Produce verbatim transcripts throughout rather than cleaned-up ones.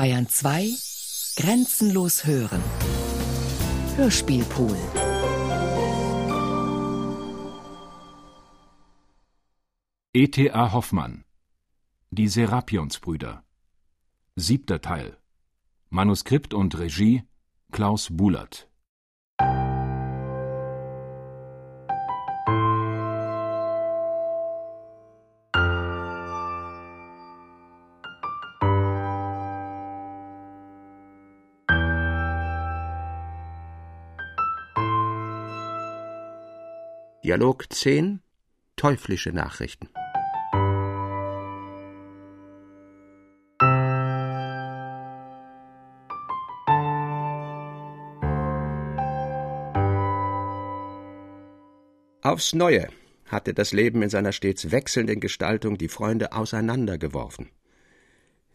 Bayern zwei, grenzenlos hören. Hörspielpool. E T A Hoffmann. Die Serapionsbrüder. Siebter Teil. Manuskript und Regie Klaus Bulert. Dialog zehn. Teuflische Nachrichten. Aufs Neue hatte das Leben in seiner stets wechselnden Gestaltung die Freunde auseinandergeworfen.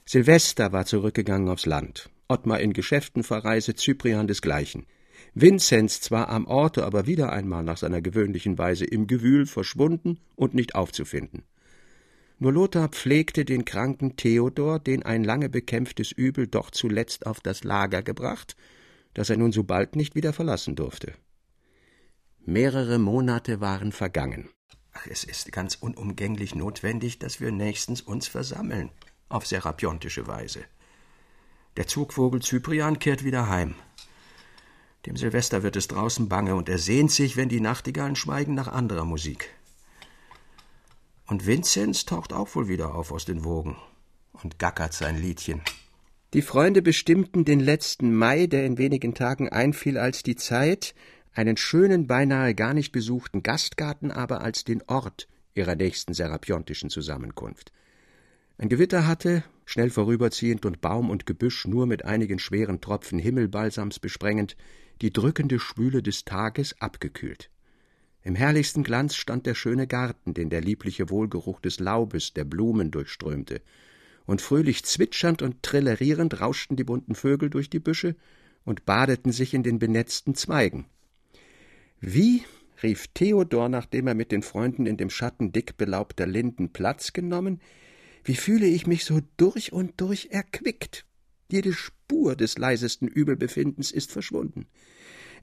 Silvester war zurückgegangen aufs Land, Ottmar in Geschäften verreist, Cyprian desgleichen. Vinzenz zwar am Orte, aber wieder einmal nach seiner gewöhnlichen Weise im Gewühl verschwunden und nicht aufzufinden. Nur Lothar pflegte den kranken Theodor, den ein lange bekämpftes Übel doch zuletzt auf das Lager gebracht, das er nun so bald nicht wieder verlassen durfte. Mehrere Monate waren vergangen. Ach, es ist ganz unumgänglich notwendig, dass wir nächstens uns versammeln, auf serapiontische Weise. Der Zugvogel Cyprian kehrt wieder heim. Dem Silvester wird es draußen bange und er sehnt sich, wenn die Nachtigallen schweigen, nach anderer Musik. Und Vinzenz taucht auch wohl wieder auf aus den Wogen und gackert sein Liedchen. Die Freunde bestimmten den letzten Mai, der in wenigen Tagen einfiel, als die Zeit, einen schönen, beinahe gar nicht besuchten Gastgarten aber als den Ort ihrer nächsten serapiontischen Zusammenkunft. Ein Gewitter hatte, schnell vorüberziehend und Baum und Gebüsch nur mit einigen schweren Tropfen Himmelbalsams besprengend, die drückende Schwüle des Tages abgekühlt. Im herrlichsten Glanz stand der schöne Garten, den der liebliche Wohlgeruch des Laubes, der Blumen durchströmte, und fröhlich zwitschernd und trillerierend rauschten die bunten Vögel durch die Büsche und badeten sich in den benetzten Zweigen. »Wie«, rief Theodor, nachdem er mit den Freunden in dem Schatten dick belaubter Linden Platz genommen, »wie fühle ich mich so durch und durch erquickt. Jede Spur des leisesten Übelbefindens ist verschwunden.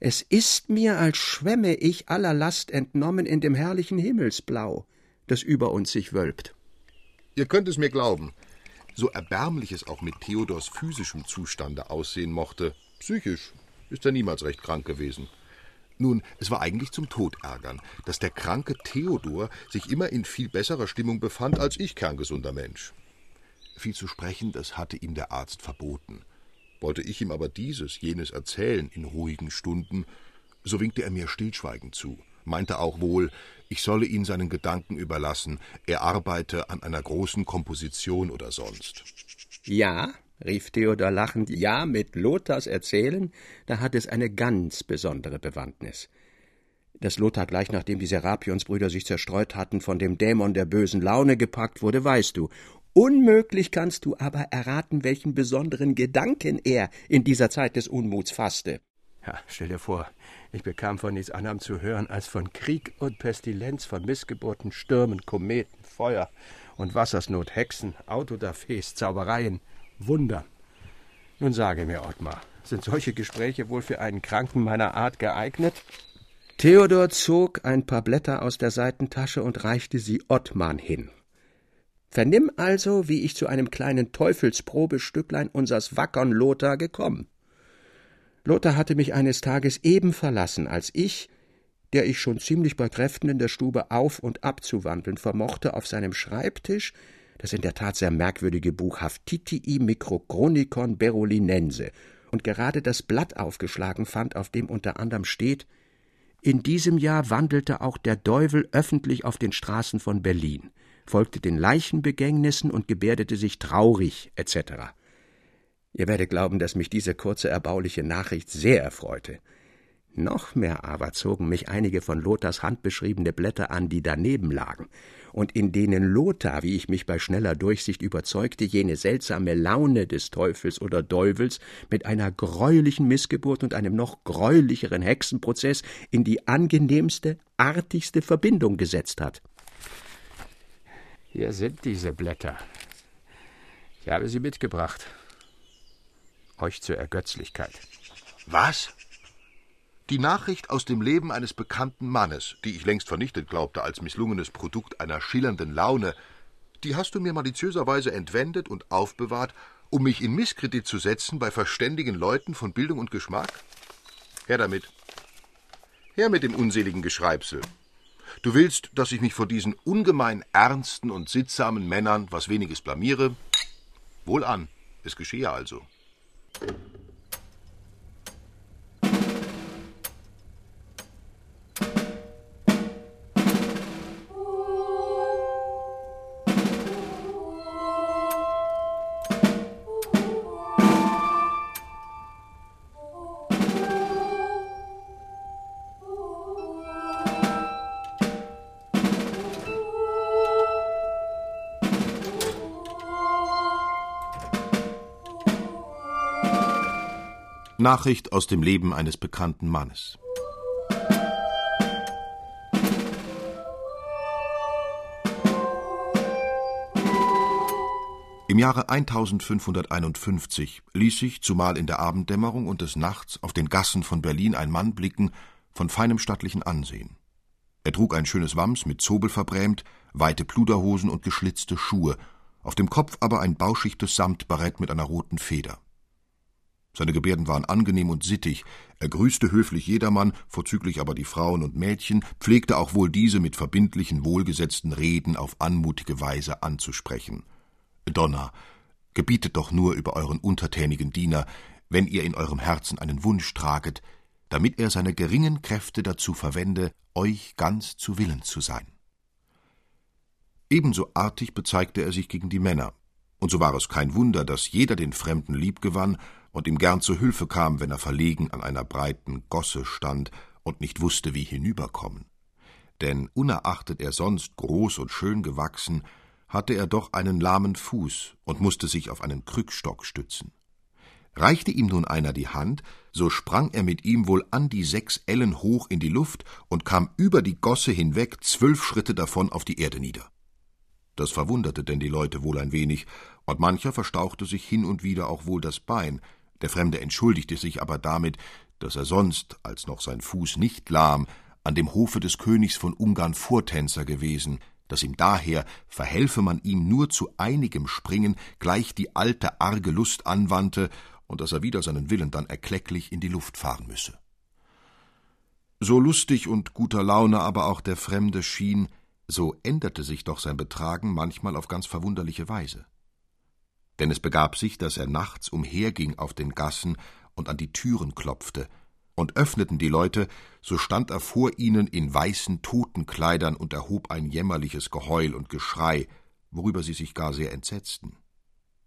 Es ist mir, als schwämme ich aller Last entnommen in dem herrlichen Himmelsblau, das über uns sich wölbt.« Ihr könnt es mir glauben, so erbärmlich es auch mit Theodors physischem Zustande aussehen mochte, psychisch ist er niemals recht krank gewesen. Nun, es war eigentlich zum Tod ärgern, dass der kranke Theodor sich immer in viel besserer Stimmung befand als ich, kerngesunder Mensch. Viel zu sprechen, das hatte ihm der Arzt verboten. Wollte ich ihm aber dieses, jenes erzählen in ruhigen Stunden, so winkte er mir stillschweigend zu, meinte auch wohl, ich solle ihn seinen Gedanken überlassen, er arbeite an einer großen Komposition oder sonst. Ja, rief Theodor lachend, ja, mit Lothars Erzählen, da hat es eine ganz besondere Bewandtnis. Dass Lothar gleich nachdem die Serapionsbrüder sich zerstreut hatten, von dem Dämon der bösen Laune gepackt wurde, weißt du. Unmöglich kannst du aber erraten, welchen besonderen Gedanken er in dieser Zeit des Unmuts fasste. Ja, stell dir vor, ich bekam von nichts anderem zu hören als von Krieg und Pestilenz, von Missgeburten, Stürmen, Kometen, Feuer und Wassersnot, Hexen, Autodafés, Zaubereien, Wunder. Nun sage mir, Ottmar, sind solche Gespräche wohl für einen Kranken meiner Art geeignet? Theodor zog ein paar Blätter aus der Seitentasche und reichte sie Ottmar hin. Vernimm also, wie ich zu einem kleinen Teufelsprobestücklein unsers wackern Lothar gekommen. Lothar hatte mich eines Tages eben verlassen, als ich, der ich schon ziemlich bei Kräften in der Stube auf- und abzuwandeln vermochte, auf seinem Schreibtisch das in der Tat sehr merkwürdige Buch Haftitii Titii Mikrochronikon Berolinense und gerade das Blatt aufgeschlagen fand, auf dem unter anderem steht: In diesem Jahr wandelte auch der Teufel öffentlich auf den Straßen von Berlin, folgte den Leichenbegängnissen und gebärdete sich traurig, et cetera. Ihr werdet glauben, dass mich diese kurze, erbauliche Nachricht sehr erfreute. Noch mehr aber zogen mich einige von Lothars Hand beschriebene Blätter an, die daneben lagen, und in denen Lothar, wie ich mich bei schneller Durchsicht überzeugte, jene seltsame Laune des Teufels oder Teufels mit einer greulichen Missgeburt und einem noch gräulicheren Hexenprozess in die angenehmste, artigste Verbindung gesetzt hat. Hier sind diese Blätter. Ich habe sie mitgebracht. euch zur Ergötzlichkeit. Was? Die Nachricht aus dem Leben eines bekannten Mannes, die ich längst vernichtet glaubte als misslungenes Produkt einer schillernden Laune, die hast du mir maliziöserweise entwendet und aufbewahrt, um mich in Misskredit zu setzen bei verständigen Leuten von Bildung und Geschmack? Her damit. Her mit dem unseligen Geschreibsel. Du willst, dass ich mich vor diesen ungemein ernsten und sittsamen Männern was weniges blamiere? Wohlan, es geschehe also. Nachricht aus dem Leben eines bekannten Mannes. Im Jahre eintausendfünfhunderteinundfünfzig ließ sich, zumal in der Abenddämmerung und des Nachts, auf den Gassen von Berlin ein Mann blicken, von feinem stattlichen Ansehen. Er trug ein schönes Wams mit Zobel verbrämt, weite Pluderhosen und geschlitzte Schuhe, auf dem Kopf aber ein bauschichtes Samtbarett mit einer roten Feder. Seine Gebärden waren angenehm und sittig, er grüßte höflich jedermann, vorzüglich aber die Frauen und Mädchen, pflegte auch wohl diese mit verbindlichen, wohlgesetzten Reden auf anmutige Weise anzusprechen. Donna, gebietet doch nur über euren untertänigen Diener, wenn ihr in eurem Herzen einen Wunsch traget, damit er seine geringen Kräfte dazu verwende, euch ganz zu Willen zu sein. Ebenso artig bezeigte er sich gegen die Männer, und so war es kein Wunder, dass jeder den Fremden liebgewann und ihm gern zur Hilfe kam, wenn er verlegen an einer breiten Gosse stand und nicht wusste, wie hinüberkommen. Denn unerachtet er sonst groß und schön gewachsen, hatte er doch einen lahmen Fuß und musste sich auf einen Krückstock stützen. Reichte ihm nun einer die Hand, so sprang er mit ihm wohl an die sechs Ellen hoch in die Luft und kam über die Gosse hinweg zwölf Schritte davon auf die Erde nieder. Das verwunderte denn die Leute wohl ein wenig, und mancher verstauchte sich hin und wieder auch wohl das Bein. Der Fremde entschuldigte sich aber damit, dass er sonst, als noch sein Fuß nicht lahm, an dem Hofe des Königs von Ungarn Vortänzer gewesen, dass ihm daher, verhelfe man ihm nur zu einigem Springen, gleich die alte arge Lust anwandte und dass er wider seinen Willen dann erklecklich in die Luft fahren müsse. So lustig und guter Laune aber auch der Fremde schien, so änderte sich doch sein Betragen manchmal auf ganz verwunderliche Weise. Denn es begab sich, dass er nachts umherging auf den Gassen und an die Türen klopfte, und öffneten die Leute, so stand er vor ihnen in weißen Totenkleidern und erhob ein jämmerliches Geheul und Geschrei, worüber sie sich gar sehr entsetzten.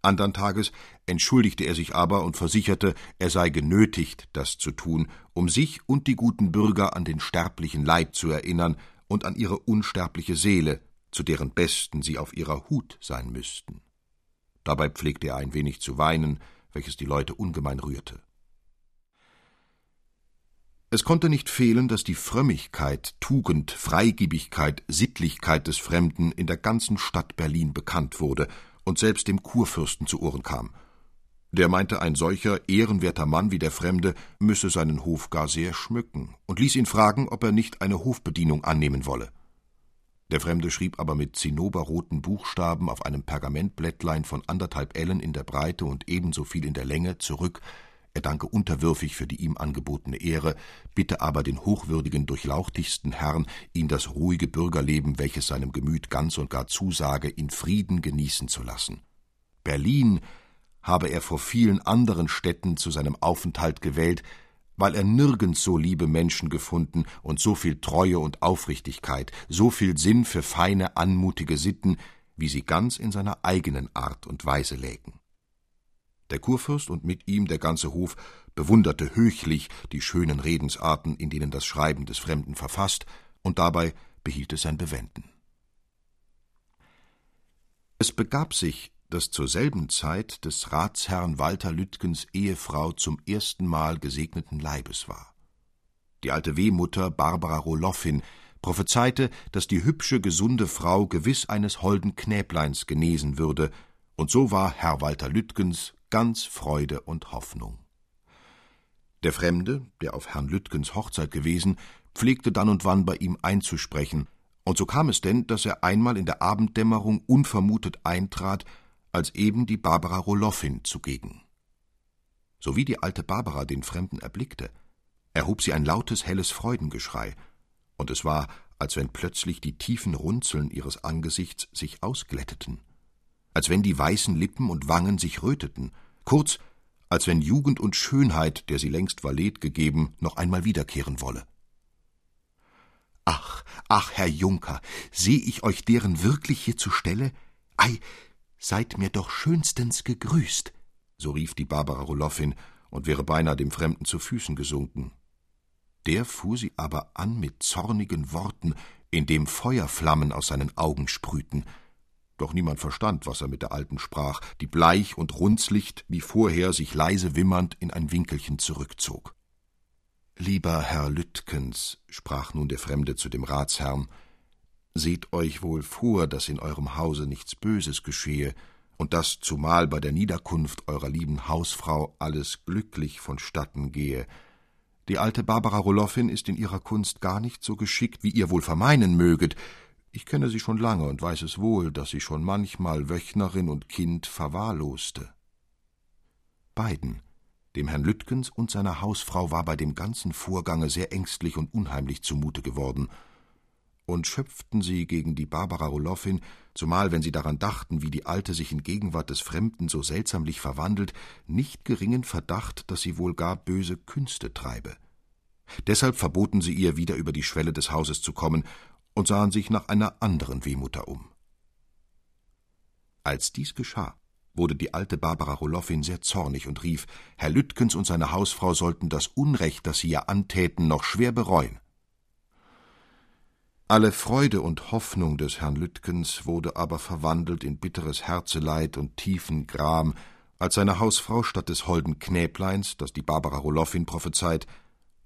Andern Tages entschuldigte er sich aber und versicherte, er sei genötigt, das zu tun, um sich und die guten Bürger an den sterblichen Leib zu erinnern und an ihre unsterbliche Seele, zu deren Besten sie auf ihrer Hut sein müssten. Dabei pflegte er ein wenig zu weinen, welches die Leute ungemein rührte. Es konnte nicht fehlen, dass die Frömmigkeit, Tugend, Freigebigkeit, Sittlichkeit des Fremden in der ganzen Stadt Berlin bekannt wurde und selbst dem Kurfürsten zu Ohren kam. Der meinte, ein solcher, ehrenwerter Mann wie der Fremde müsse seinen Hof gar sehr schmücken und ließ ihn fragen, ob er nicht eine Hofbedienung annehmen wolle. Der Fremde schrieb aber mit zinnoberroten Buchstaben auf einem Pergamentblättlein von anderthalb Ellen in der Breite und ebenso viel in der Länge zurück, er danke unterwürfig für die ihm angebotene Ehre, bitte aber den hochwürdigen, durchlauchtigsten Herrn, ihm das ruhige Bürgerleben, welches seinem Gemüt ganz und gar zusage, in Frieden genießen zu lassen. Berlin habe er vor vielen anderen Städten zu seinem Aufenthalt gewählt, weil er nirgends so liebe Menschen gefunden und so viel Treue und Aufrichtigkeit, so viel Sinn für feine, anmutige Sitten, wie sie ganz in seiner eigenen Art und Weise lägen. Der Kurfürst und mit ihm der ganze Hof bewunderte höchlich die schönen Redensarten, in denen das Schreiben des Fremden verfasst, und dabei behielt es sein Bewenden. Es begab sich, dass zur selben Zeit des Ratsherrn Walter Lütkens Ehefrau zum ersten Mal gesegneten Leibes war. Die alte Wehmutter Barbara Roloffin prophezeite, dass die hübsche, gesunde Frau gewiss eines holden Knäbleins genesen würde, und so war Herr Walter Lütkens ganz Freude und Hoffnung. Der Fremde, der auf Herrn Lütkens Hochzeit gewesen, pflegte dann und wann bei ihm einzusprechen, und so kam es denn, dass er einmal in der Abenddämmerung unvermutet eintrat, als eben die Barbara Roloffin zugegen. Sowie die alte Barbara den Fremden erblickte, erhob sie ein lautes, helles Freudengeschrei, und es war, als wenn plötzlich die tiefen Runzeln ihres Angesichts sich ausglätteten, als wenn die weißen Lippen und Wangen sich röteten, kurz, als wenn Jugend und Schönheit, der sie längst Valet gegeben, noch einmal wiederkehren wolle. »Ach, ach, Herr Junker, seh ich euch deren wirklich hier zur Stelle? Ei, seid mir doch schönstens gegrüßt«, so rief die Barbara Roloffin und wäre beinahe dem Fremden zu Füßen gesunken. Der fuhr sie aber an mit zornigen Worten, indem Feuerflammen aus seinen Augen sprühten. Doch niemand verstand, was er mit der Alten sprach, die bleich und runzlicht, wie vorher sich leise wimmernd in ein Winkelchen zurückzog. »Lieber Herr Lütkens«, sprach nun der Fremde zu dem Ratsherrn, »seht euch wohl vor, dass in eurem Hause nichts Böses geschehe, und dass zumal bei der Niederkunft eurer lieben Hausfrau alles glücklich vonstatten gehe. Die alte Barbara Roloffin ist in ihrer Kunst gar nicht so geschickt, wie ihr wohl vermeinen möget. Ich kenne sie schon lange und weiß es wohl, dass sie schon manchmal Wöchnerin und Kind verwahrloste.« Beiden, dem Herrn Lütkens und seiner Hausfrau, war bei dem ganzen Vorgange sehr ängstlich und unheimlich zumute geworden, und schöpften sie gegen die Barbara Roloffin, zumal wenn sie daran dachten, wie die Alte sich in Gegenwart des Fremden so seltsamlich verwandelt, nicht geringen Verdacht, dass sie wohl gar böse Künste treibe. Deshalb verboten sie ihr, wieder über die Schwelle des Hauses zu kommen, und sahen sich nach einer anderen Wehmutter um. Als dies geschah, wurde die alte Barbara Roloffin sehr zornig und rief, Herr Lütkens und seine Hausfrau sollten das Unrecht, das sie ihr antäten, noch schwer bereuen. Alle Freude und Hoffnung des Herrn Lütkens wurde aber verwandelt in bitteres Herzeleid und tiefen Gram, als seine Hausfrau statt des holden Knäbleins, das die Barbara Roloffin prophezeit,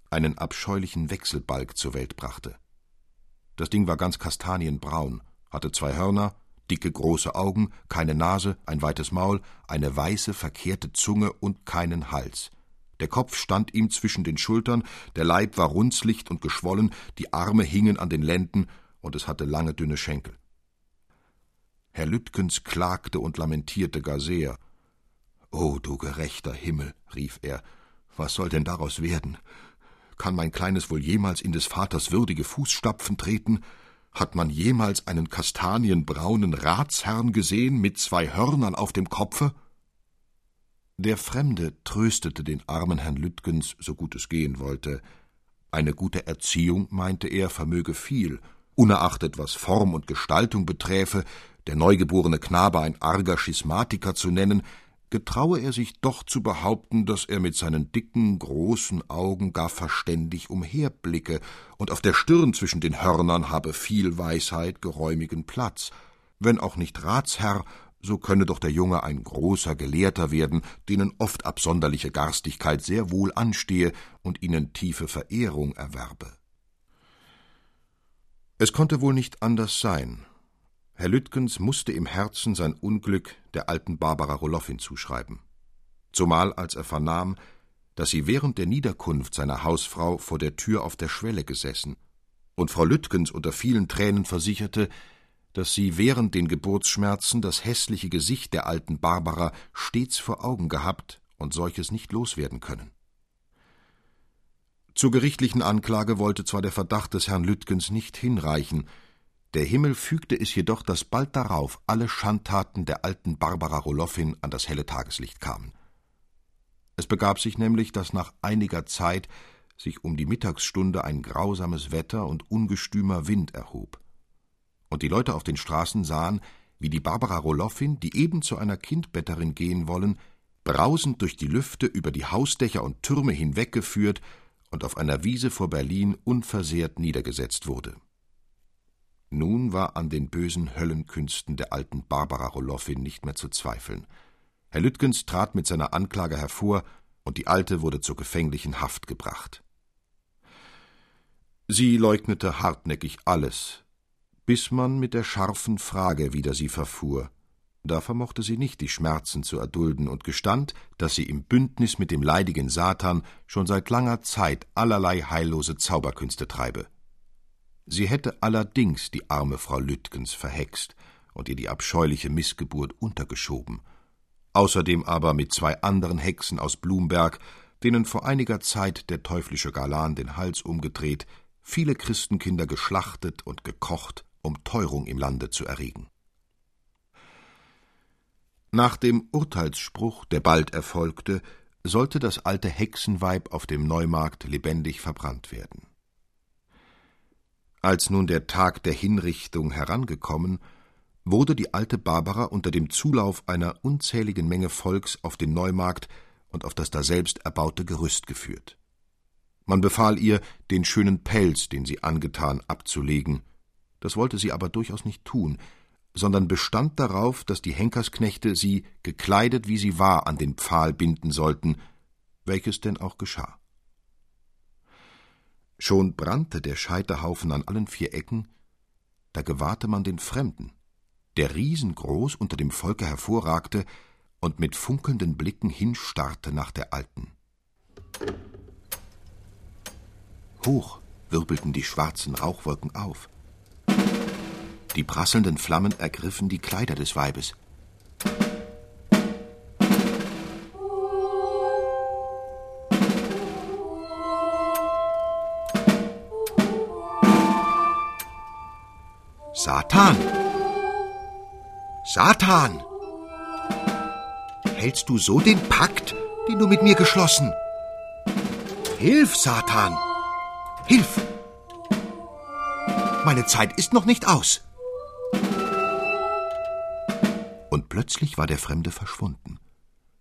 einen abscheulichen Wechselbalg zur Welt brachte. Das Ding war ganz kastanienbraun, hatte zwei Hörner, dicke große Augen, keine Nase, ein weites Maul, eine weiße verkehrte Zunge und keinen Hals. Der Kopf stand ihm zwischen den Schultern, der Leib war runzlicht und geschwollen, die Arme hingen an den Lenden, und es hatte lange, dünne Schenkel. Herr Lütkens klagte und lamentierte gar sehr. »O, du gerechter Himmel«, rief er, »was soll denn daraus werden? Kann mein Kleines wohl jemals in des Vaters würdige Fußstapfen treten? Hat man jemals einen kastanienbraunen Ratsherrn gesehen mit zwei Hörnern auf dem Kopfe?« Der Fremde tröstete den armen Herrn Lütkens, so gut es gehen wollte. Eine gute Erziehung, meinte er, vermöge viel, unerachtet was Form und Gestaltung beträfe, der neugeborene Knabe ein arger Schismatiker zu nennen, getraue er sich doch zu behaupten, dass er mit seinen dicken, großen Augen gar verständig umherblicke, und auf der Stirn zwischen den Hörnern habe viel Weisheit geräumigen Platz, wenn auch nicht Ratsherr, so könne doch der Junge ein großer Gelehrter werden, denen oft absonderliche Garstigkeit sehr wohl anstehe und ihnen tiefe Verehrung erwerbe. Es konnte wohl nicht anders sein. Herr Lütkens musste im Herzen sein Unglück der alten Barbara Roloffin zuschreiben, zumal als er vernahm, dass sie während der Niederkunft seiner Hausfrau vor der Tür auf der Schwelle gesessen und Frau Lütkens unter vielen Tränen versicherte, dass sie während den Geburtsschmerzen das hässliche Gesicht der alten Barbara stets vor Augen gehabt und solches nicht loswerden können. Zur gerichtlichen Anklage wollte zwar der Verdacht des Herrn Lütkens nicht hinreichen, der Himmel fügte es jedoch, dass bald darauf alle Schandtaten der alten Barbara Roloffin an das helle Tageslicht kamen. Es begab sich nämlich, dass nach einiger Zeit sich um die Mittagsstunde ein grausames Wetter und ungestümer Wind erhob, und die Leute auf den Straßen sahen, wie die Barbara Roloffin, die eben zu einer Kindbetterin gehen wollen, brausend durch die Lüfte über die Hausdächer und Türme hinweggeführt und auf einer Wiese vor Berlin unversehrt niedergesetzt wurde. Nun war an den bösen Höllenkünsten der alten Barbara Roloffin nicht mehr zu zweifeln. Herr Lütkens trat mit seiner Anklage hervor, und die Alte wurde zur gefänglichen Haft gebracht. Sie leugnete hartnäckig alles, bis man mit der scharfen Frage wider sie verfuhr. Da vermochte sie nicht, die Schmerzen zu erdulden und gestand, dass sie im Bündnis mit dem leidigen Satan schon seit langer Zeit allerlei heillose Zauberkünste treibe. Sie hätte allerdings die arme Frau Lütkens verhext und ihr die abscheuliche Missgeburt untergeschoben, außerdem aber mit zwei anderen Hexen aus Blumberg, denen vor einiger Zeit der teuflische Galan den Hals umgedreht, viele Christenkinder geschlachtet und gekocht, um Teurung im Lande zu erregen. Nach dem Urteilsspruch, der bald erfolgte, sollte das alte Hexenweib auf dem Neumarkt lebendig verbrannt werden. Als nun der Tag der Hinrichtung herangekommen, wurde die alte Barbara unter dem Zulauf einer unzähligen Menge Volks auf den Neumarkt und auf das daselbst erbaute Gerüst geführt. Man befahl ihr, den schönen Pelz, den sie angetan, abzulegen. Das wollte sie aber durchaus nicht tun, sondern bestand darauf, dass die Henkersknechte sie, gekleidet wie sie war, an den Pfahl binden sollten, welches denn auch geschah. Schon brannte der Scheiterhaufen an allen vier Ecken, da gewahrte man den Fremden, der riesengroß unter dem Volke hervorragte und mit funkelnden Blicken hinstarrte nach der Alten. Hoch wirbelten die schwarzen Rauchwolken auf. Die prasselnden Flammen ergriffen die Kleider des Weibes. Satan! Satan! Hältst du so den Pakt, den du mit mir geschlossen? Hilf, Satan! Hilf! Meine Zeit ist noch nicht aus! Und plötzlich war der Fremde verschwunden,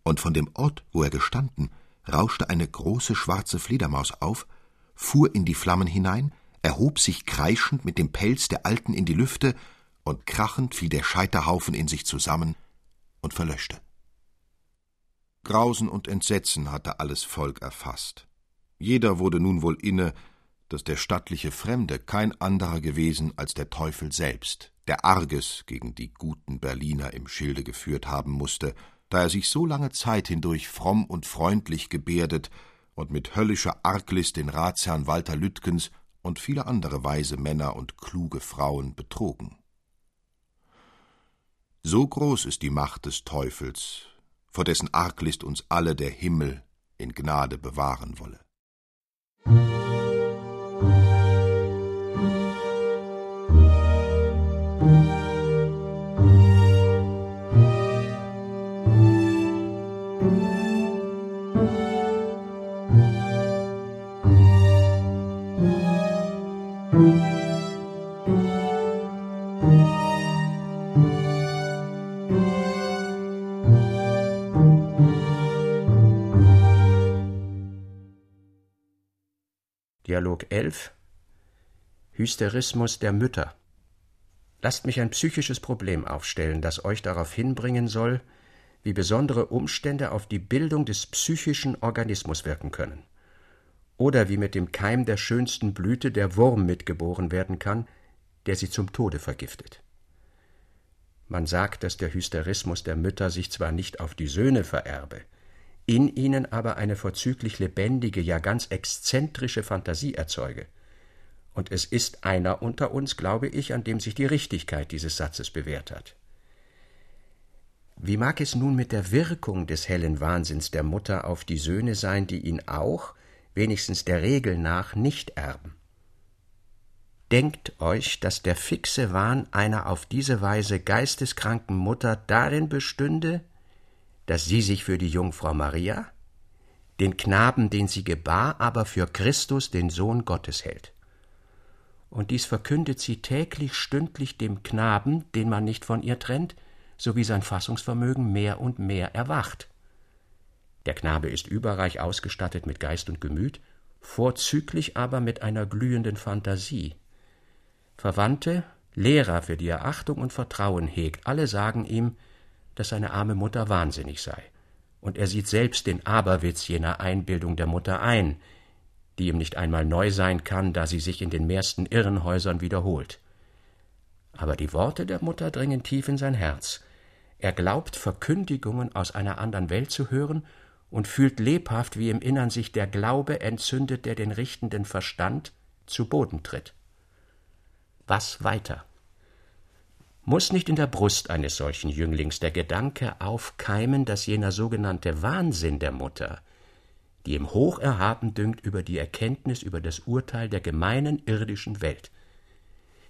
und von dem Ort, wo er gestanden, rauschte eine große schwarze Fledermaus auf, fuhr in die Flammen hinein, erhob sich kreischend mit dem Pelz der Alten in die Lüfte, und krachend fiel der Scheiterhaufen in sich zusammen und verlöschte. Grausen und Entsetzen hatte alles Volk erfasst. Jeder wurde nun wohl inne, dass der stattliche Fremde kein anderer gewesen als der Teufel selbst, der Arges gegen die guten Berliner im Schilde geführt haben musste, da er sich so lange Zeit hindurch fromm und freundlich gebärdet und mit höllischer Arglist den Ratsherrn Walter Lütkens und viele andere weise Männer und kluge Frauen betrogen. So groß ist die Macht des Teufels, vor dessen Arglist uns alle der Himmel in Gnade bewahren wolle. Dialog elf Hysterismus der Mütter. Lasst mich ein psychisches Problem aufstellen, das euch darauf hinbringen soll, wie besondere Umstände auf die Bildung des psychischen Organismus wirken können, oder wie mit dem Keim der schönsten Blüte der Wurm mitgeboren werden kann, der sie zum Tode vergiftet. Man sagt, dass der Hysterismus der Mütter sich zwar nicht auf die Söhne vererbe, in ihnen aber eine vorzüglich lebendige, ja ganz exzentrische Fantasie erzeuge. Und es ist einer unter uns, glaube ich, an dem sich die Richtigkeit dieses Satzes bewährt hat. Wie mag es nun mit der Wirkung des hellen Wahnsinns der Mutter auf die Söhne sein, die ihn auch, wenigstens der Regel nach, nicht erben? Denkt euch, dass der fixe Wahn einer auf diese Weise geisteskranken Mutter darin bestünde, dass sie sich für die Jungfrau Maria, den Knaben, den sie gebar, aber für Christus, den Sohn Gottes, hält. Und dies verkündet sie täglich, stündlich dem Knaben, den man nicht von ihr trennt, sowie sein Fassungsvermögen mehr und mehr erwacht. Der Knabe ist überreich ausgestattet mit Geist und Gemüt, vorzüglich aber mit einer glühenden Fantasie. Verwandte, Lehrer, für die er Achtung und Vertrauen hegt, alle sagen ihm, dass seine arme Mutter wahnsinnig sei, und er sieht selbst den Aberwitz jener Einbildung der Mutter ein, die ihm nicht einmal neu sein kann, da sie sich in den mehrsten Irrenhäusern wiederholt. Aber die Worte der Mutter dringen tief in sein Herz, Er glaubt, Verkündigungen aus einer anderen Welt zu hören und fühlt lebhaft, wie im Innern sich der Glaube entzündet, der den richtenden Verstand zu Boden tritt. Was weiter? Muss nicht in der Brust eines solchen Jünglings der Gedanke aufkeimen, dass jener sogenannte Wahnsinn der Mutter, die ihm hoch erhaben dünkt über die Erkenntnis, über das Urteil der gemeinen irdischen Welt,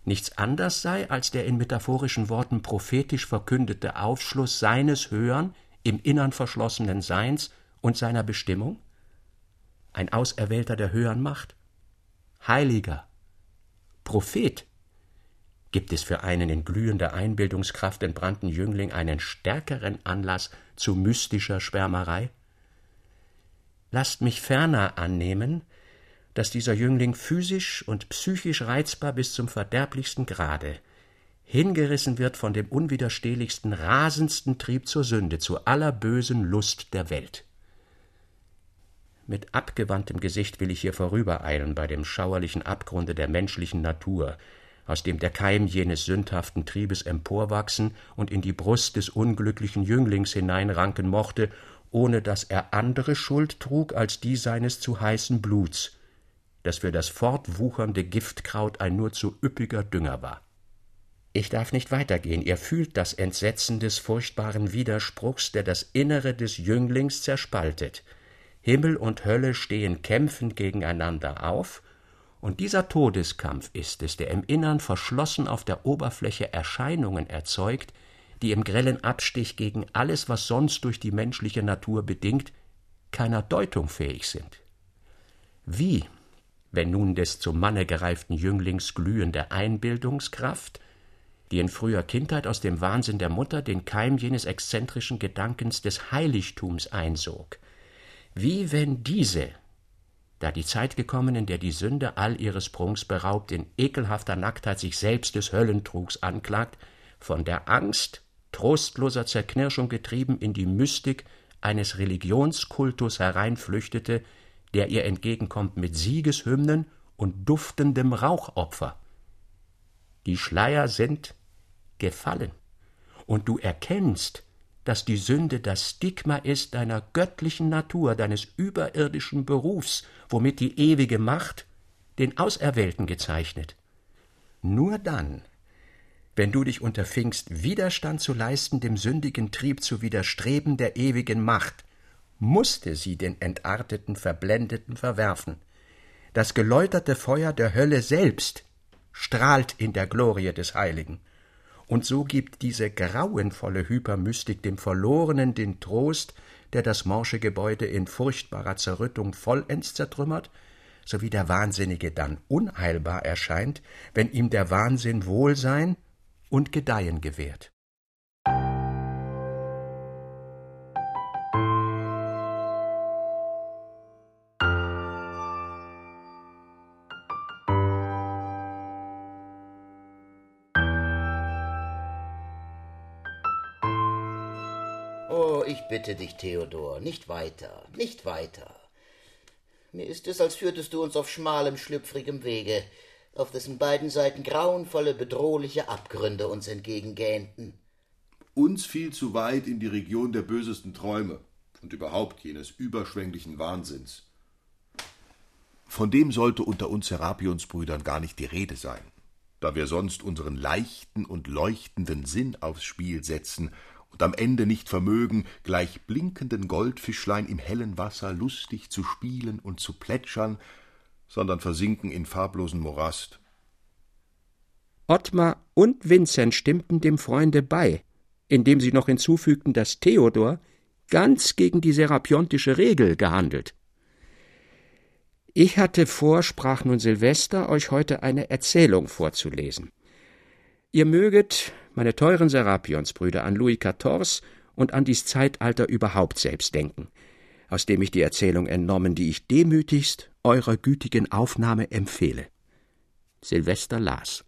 nichts anders sei als der in metaphorischen Worten prophetisch verkündete Aufschluss seines höheren, im Innern verschlossenen Seins und seiner Bestimmung? Ein Auserwählter der höheren Macht? Heiliger? Prophet? Gibt es für einen in glühender Einbildungskraft entbrannten Jüngling einen stärkeren Anlass zu mystischer Schwärmerei? Lasst mich ferner annehmen, dass dieser Jüngling physisch und psychisch reizbar bis zum verderblichsten Grade hingerissen wird von dem unwiderstehlichsten, rasendsten Trieb zur Sünde, zu aller bösen Lust der Welt. Mit abgewandtem Gesicht will ich hier vorübereilen bei dem schauerlichen Abgrunde der menschlichen Natur, aus dem der Keim jenes sündhaften Triebes emporwachsen und in die Brust des unglücklichen Jünglings hineinranken mochte, ohne dass er andere Schuld trug als die seines zu heißen Bluts, das für das fortwuchernde Giftkraut ein nur zu üppiger Dünger war. Ich darf nicht weitergehen, ihr fühlt das Entsetzen des furchtbaren Widerspruchs, der das Innere des Jünglings zerspaltet. Himmel und Hölle stehen kämpfend gegeneinander auf, und dieser Todeskampf ist es, der im Innern verschlossen auf der Oberfläche Erscheinungen erzeugt, die im grellen Abstich gegen alles, was sonst durch die menschliche Natur bedingt, keiner Deutung fähig sind. Wie, wenn nun des zum Manne gereiften Jünglings glühende Einbildungskraft, die in früher Kindheit aus dem Wahnsinn der Mutter den Keim jenes exzentrischen Gedankens des Heiligtums einsog, wie wenn diese, da die Zeit gekommen, in der die Sünde all ihres Prunks beraubt, in ekelhafter Nacktheit sich selbst des Höllentrugs anklagt, von der Angst trostloser Zerknirschung getrieben in die Mystik eines Religionskultus hereinflüchtete, der ihr entgegenkommt mit Siegeshymnen und duftendem Rauchopfer. Die Schleier sind gefallen, und du erkennst, dass die Sünde das Stigma ist deiner göttlichen Natur, deines überirdischen Berufs, womit die ewige Macht den Auserwählten gezeichnet. Nur dann, wenn du dich unterfingst, Widerstand zu leisten, dem sündigen Trieb zu widerstreben der ewigen Macht, musste sie den Entarteten, Verblendeten verwerfen. Das geläuterte Feuer der Hölle selbst strahlt in der Glorie des Heiligen. Und so gibt diese grauenvolle Hypermystik dem Verlorenen den Trost, der das morsche Gebäude in furchtbarer Zerrüttung vollends zertrümmert, sowie der Wahnsinnige dann unheilbar erscheint, wenn ihm der Wahnsinn Wohlsein und Gedeihen gewährt. Oh, ich bitte dich, Theodor, nicht weiter, nicht weiter. Mir ist es, als führtest du uns auf schmalem, schlüpfrigem Wege, auf dessen beiden Seiten grauenvolle, bedrohliche Abgründe uns entgegengähnten. Uns fiel zu weit in die Region der bösesten Träume und überhaupt jenes überschwänglichen Wahnsinns. Von dem sollte unter uns Serapionsbrüdern gar nicht die Rede sein, da wir sonst unseren leichten und leuchtenden Sinn aufs Spiel setzen und am Ende nicht vermögen, gleich blinkenden Goldfischlein im hellen Wasser lustig zu spielen und zu plätschern, sondern versinken in farblosen Morast. Ottmar und Vinzenz stimmten dem Freunde bei, indem sie noch hinzufügten, dass Theodor ganz gegen die serapiontische Regel gehandelt. Ich hatte vor, sprach nun Silvester, euch heute eine Erzählung vorzulesen. Ihr möget, meine teuren Serapionsbrüder, an Louis der Vierzehnte und an dies Zeitalter überhaupt selbst denken, aus dem ich die Erzählung entnommen, die ich demütigst eurer gütigen Aufnahme empfehle. Silvester las.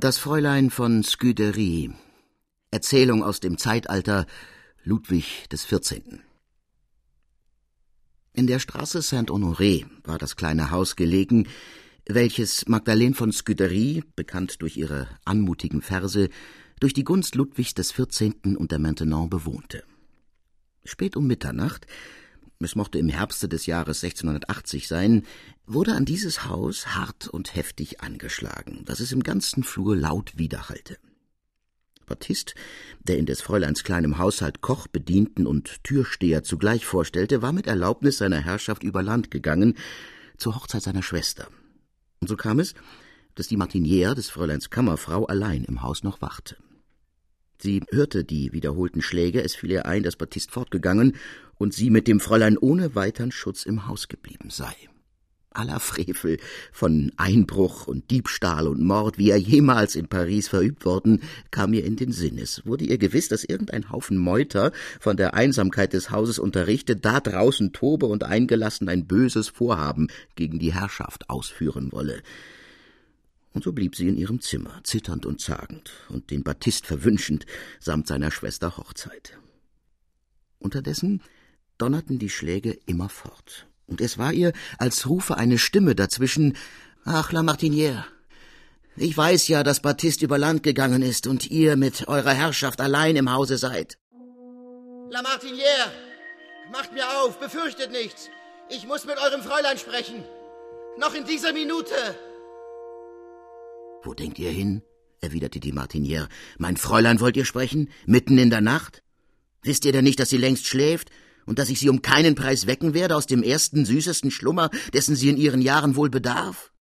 Das Fräulein von Scudéry. Erzählung aus dem Zeitalter Ludwig des vierzehnten. In der Straße Saint Honoré war das kleine Haus gelegen, welches Magdalene von Scudéry, bekannt durch ihre anmutigen Verse, durch die Gunst Ludwigs des vierzehnten und der Maintenon bewohnte. Spät um Mitternacht, es mochte im Herbste des Jahres sechzehnhundertachtzig sein, wurde an dieses Haus hart und heftig angeschlagen, dass es im ganzen Flur laut widerhallte. Baptist, der in des Fräuleins kleinem Haushalt Koch, Bedienten und Türsteher zugleich vorstellte, war mit Erlaubnis seiner Herrschaft über Land gegangen, zur Hochzeit seiner Schwester. Und so kam es, dass die Martinière des Fräuleins Kammerfrau allein im Haus noch wachte. Sie hörte die wiederholten Schläge, es fiel ihr ein, dass Baptist fortgegangen und sie mit dem Fräulein ohne weiteren Schutz im Haus geblieben sei. Aller Frevel von Einbruch und Diebstahl und Mord, wie er jemals in Paris verübt worden, kam ihr in den Sinn. Es wurde ihr gewiss, dass irgendein Haufen Meuter von der Einsamkeit des Hauses unterrichtet, da draußen tobe und eingelassen ein böses Vorhaben gegen die Herrschaft ausführen wolle. Und so blieb sie in ihrem Zimmer, zitternd und zagend, und den Baptist verwünschend, samt seiner Schwester Hochzeit. Unterdessen donnerten die Schläge immer fort, und es war ihr, als rufe eine Stimme dazwischen: »Ach, La Martinière, ich weiß ja, dass Baptist über Land gegangen ist und ihr mit eurer Herrschaft allein im Hause seid.« »La Martinière, macht mir auf, befürchtet nichts. Ich muss mit eurem Fräulein sprechen. Noch in dieser Minute.« »Wo denkt ihr hin?« erwiderte die Martinière. »Mein Fräulein wollt ihr sprechen? Mitten in der Nacht? Wisst ihr denn nicht, dass sie längst schläft und dass ich sie um keinen Preis wecken werde aus dem ersten, süßesten Schlummer, dessen sie in ihren Jahren wohl bedarf?«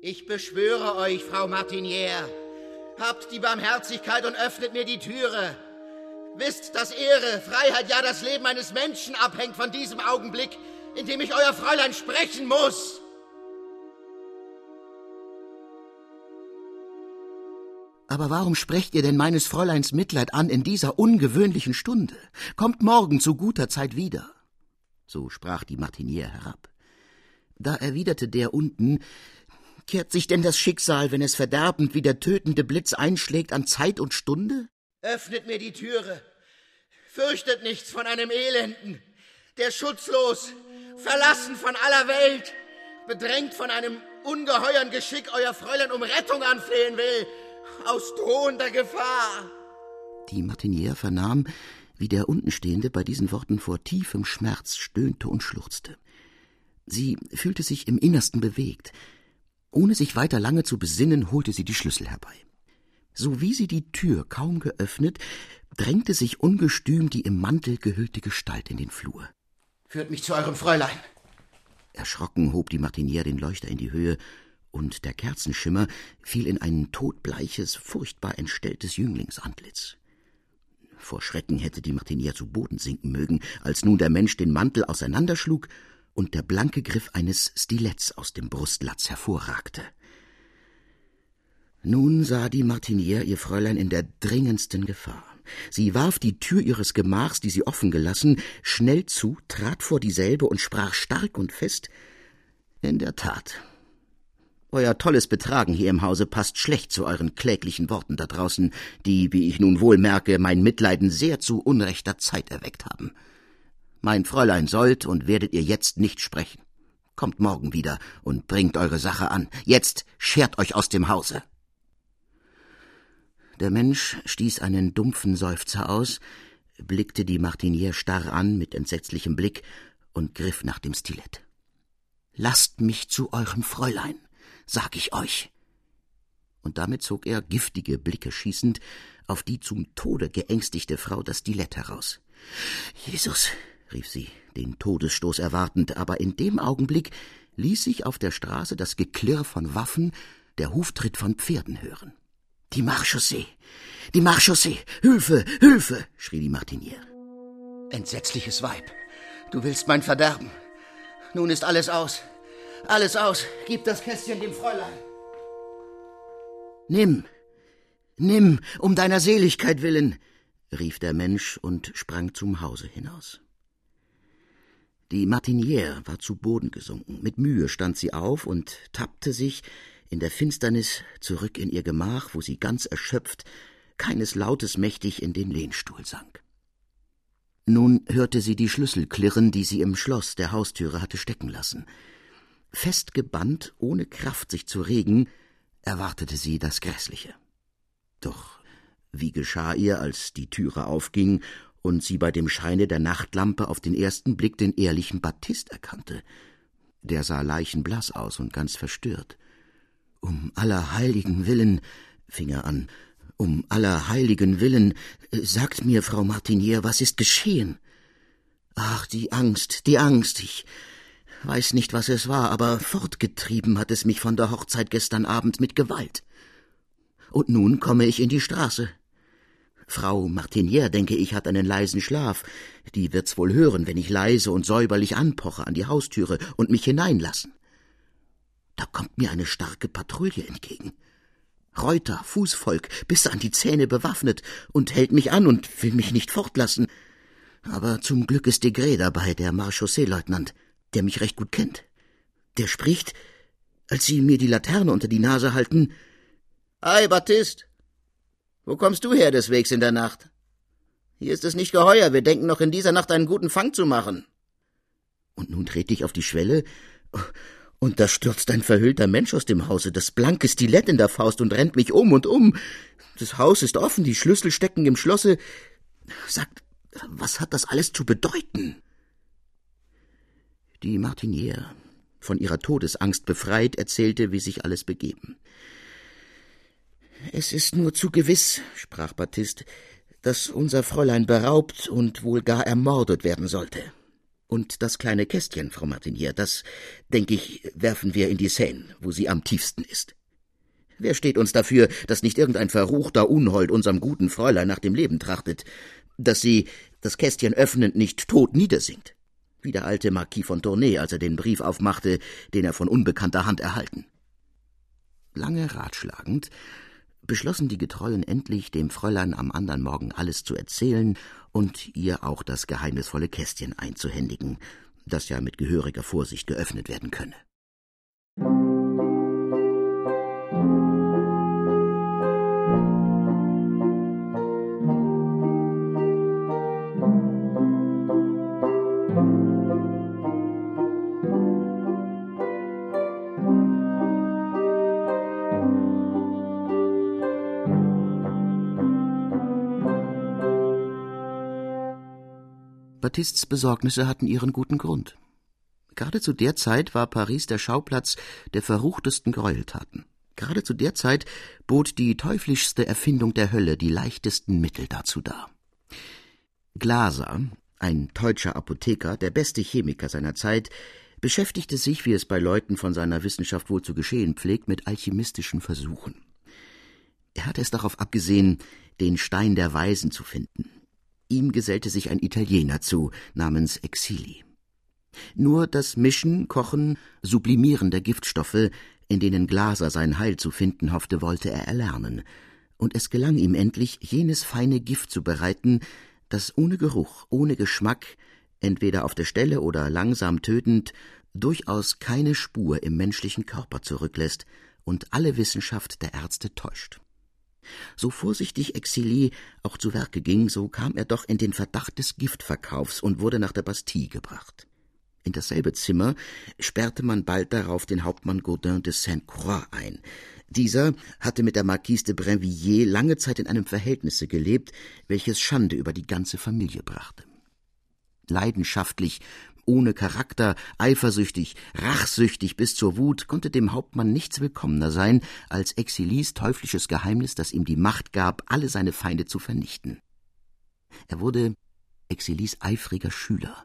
»Ich beschwöre euch, Frau Martinière, habt die Barmherzigkeit und öffnet mir die Türe. Wisst, dass Ehre, Freiheit, ja das Leben eines Menschen abhängt von diesem Augenblick, in dem ich euer Fräulein sprechen muss.« »Aber warum sprecht ihr denn meines Fräuleins Mitleid an in dieser ungewöhnlichen Stunde? Kommt morgen zu guter Zeit wieder.« So sprach die Martinière herab. Da erwiderte der unten: »Kehrt sich denn das Schicksal, wenn es verderbend wie der tötende Blitz einschlägt, an Zeit und Stunde?« »Öffnet mir die Türe! Fürchtet nichts von einem Elenden, der schutzlos, verlassen von aller Welt, bedrängt von einem ungeheuren Geschick euer Fräulein um Rettung anflehen will, aus drohender Gefahr.« Die Martinière vernahm, wie der Untenstehende bei diesen Worten vor tiefem Schmerz stöhnte und schluchzte. Sie fühlte sich im Innersten bewegt. Ohne sich weiter lange zu besinnen, holte sie die Schlüssel herbei. Sowie sie die Tür kaum geöffnet, drängte sich ungestüm die im Mantel gehüllte Gestalt in den Flur. »Führt mich zu eurem Fräulein!« Erschrocken hob die Martinière den Leuchter in die Höhe, und der Kerzenschimmer fiel in ein todbleiches, furchtbar entstelltes Jünglingsantlitz. Vor Schrecken hätte die Martinière zu Boden sinken mögen, als nun der Mensch den Mantel auseinanderschlug und der blanke Griff eines Stiletts aus dem Brustlatz hervorragte. Nun sah die Martinière ihr Fräulein in der dringendsten Gefahr. Sie warf die Tür ihres Gemachs, die sie offen gelassen, schnell zu, trat vor dieselbe und sprach stark und fest: »In der Tat, euer tolles Betragen hier im Hause passt schlecht zu euren kläglichen Worten da draußen, die, wie ich nun wohl merke, mein Mitleiden sehr zu unrechter Zeit erweckt haben. Mein Fräulein sollt und werdet ihr jetzt nicht sprechen. Kommt morgen wieder und bringt eure Sache an. Jetzt schert euch aus dem Hause.« Der Mensch stieß einen dumpfen Seufzer aus, blickte die Martinière starr an mit entsetzlichem Blick und griff nach dem Stilett. »Lasst mich zu eurem Fräulein, sag ich euch.« Und damit zog er, giftige Blicke schießend, auf die zum Tode geängstigte Frau das Stilett heraus. »Jesus«, rief sie, den Todesstoß erwartend, aber in dem Augenblick ließ sich auf der Straße das Geklirr von Waffen, der Huftritt von Pferden hören. »Die Marchaussee! Die Marchaussee! Hilfe! Hilfe!« schrie die Martinière. »Entsetzliches Weib! Du willst mein Verderben! Nun ist alles aus! Alles aus! Gib das Kästchen dem Fräulein!« »Nimm! Nimm! Um deiner Seligkeit willen!« rief der Mensch und sprang zum Hause hinaus. Die Martinière war zu Boden gesunken. Mit Mühe stand sie auf und tappte sich, in der Finsternis zurück in ihr Gemach, wo sie ganz erschöpft, keines Lautes mächtig, in den Lehnstuhl sank. Nun hörte sie die Schlüssel klirren, die sie im Schloss der Haustüre hatte stecken lassen. Festgebannt, ohne Kraft sich zu regen, erwartete sie das Grässliche. Doch wie geschah ihr, als die Türe aufging und sie bei dem Scheine der Nachtlampe auf den ersten Blick den ehrlichen Baptist erkannte? Der sah leichenblaß aus und ganz verstört. »Um aller heiligen Willen«, fing er an, »um aller heiligen Willen, sagt mir, Frau Martinière, was ist geschehen?« »Ach, die Angst, die Angst, ich weiß nicht, was es war, aber fortgetrieben hat es mich von der Hochzeit gestern Abend mit Gewalt. Und nun komme ich in die Straße. Frau Martinière, denke ich, hat einen leisen Schlaf. Die wird's wohl hören, wenn ich leise und säuberlich anpoche an die Haustüre und mich hineinlassen. Da kommt mir eine starke Patrouille entgegen. Reuter, Fußvolk, bis an die Zähne bewaffnet, und hält mich an und will mich nicht fortlassen. Aber zum Glück ist Desgrais dabei, der Maréchaussée-Leutnant, der mich recht gut kennt. Der spricht, als sie mir die Laterne unter die Nase halten: »Ei, Baptist! Wo kommst du her deswegs in der Nacht? Hier ist es nicht geheuer, wir denken noch in dieser Nacht einen guten Fang zu machen.« Und nun trete ich auf die Schwelle, und da stürzt ein verhüllter Mensch aus dem Hause, das blanke Stilett in der Faust, und rennt mich um und um. Das Haus ist offen, die Schlüssel stecken im Schlosse. Sagt, was hat das alles zu bedeuten? Die Martinière, von ihrer Todesangst befreit, erzählte, wie sich alles begeben. »Es ist nur zu gewiss«, sprach Baptist, »dass unser Fräulein beraubt und wohl gar ermordet werden sollte. Und das kleine Kästchen, Frau Martinière, das, denke ich, werfen wir in die Seine, wo sie am tiefsten ist. Wer steht uns dafür, dass nicht irgendein verruchter Unhold unserem guten Fräulein nach dem Leben trachtet, dass sie, das Kästchen öffnend, nicht tot niedersinkt, wie der alte Marquis von Tournay, als er den Brief aufmachte, den er von unbekannter Hand erhalten?« Lange ratschlagend beschlossen die Getreuen endlich, dem Fräulein am anderen Morgen alles zu erzählen und ihr auch das geheimnisvolle Kästchen einzuhändigen, das ja mit gehöriger Vorsicht geöffnet werden könne. Baptists Besorgnisse hatten ihren guten Grund. Gerade zu der Zeit war Paris der Schauplatz der verruchtesten Gräueltaten. Gerade zu der Zeit bot die teuflischste Erfindung der Hölle die leichtesten Mittel dazu dar. Glaser, ein deutscher Apotheker, der beste Chemiker seiner Zeit, beschäftigte sich, wie es bei Leuten von seiner Wissenschaft wohl zu geschehen pflegt, mit alchemistischen Versuchen. Er hatte es darauf abgesehen, den Stein der Weisen zu finden. Ihm gesellte sich ein Italiener zu, namens Exili. Nur das Mischen, Kochen, Sublimieren der Giftstoffe, in denen Glaser sein Heil zu finden hoffte, wollte er erlernen, und es gelang ihm endlich, jenes feine Gift zu bereiten, das ohne Geruch, ohne Geschmack, entweder auf der Stelle oder langsam tötend, durchaus keine Spur im menschlichen Körper zurücklässt und alle Wissenschaft der Ärzte täuscht. So vorsichtig Exili auch zu Werke ging, so kam er doch in den Verdacht des Giftverkaufs und wurde nach der Bastille gebracht. In dasselbe Zimmer sperrte man bald darauf den Hauptmann Gaudin de Saint-Croix ein. Dieser hatte mit der Marquise de Brinvilliers lange Zeit in einem Verhältnisse gelebt, welches Schande über die ganze Familie brachte. Leidenschaftlich, ohne Charakter, eifersüchtig, rachsüchtig bis zur Wut, konnte dem Hauptmann nichts willkommener sein als Exilis teuflisches Geheimnis, das ihm die Macht gab, alle seine Feinde zu vernichten. Er wurde Exilis eifriger Schüler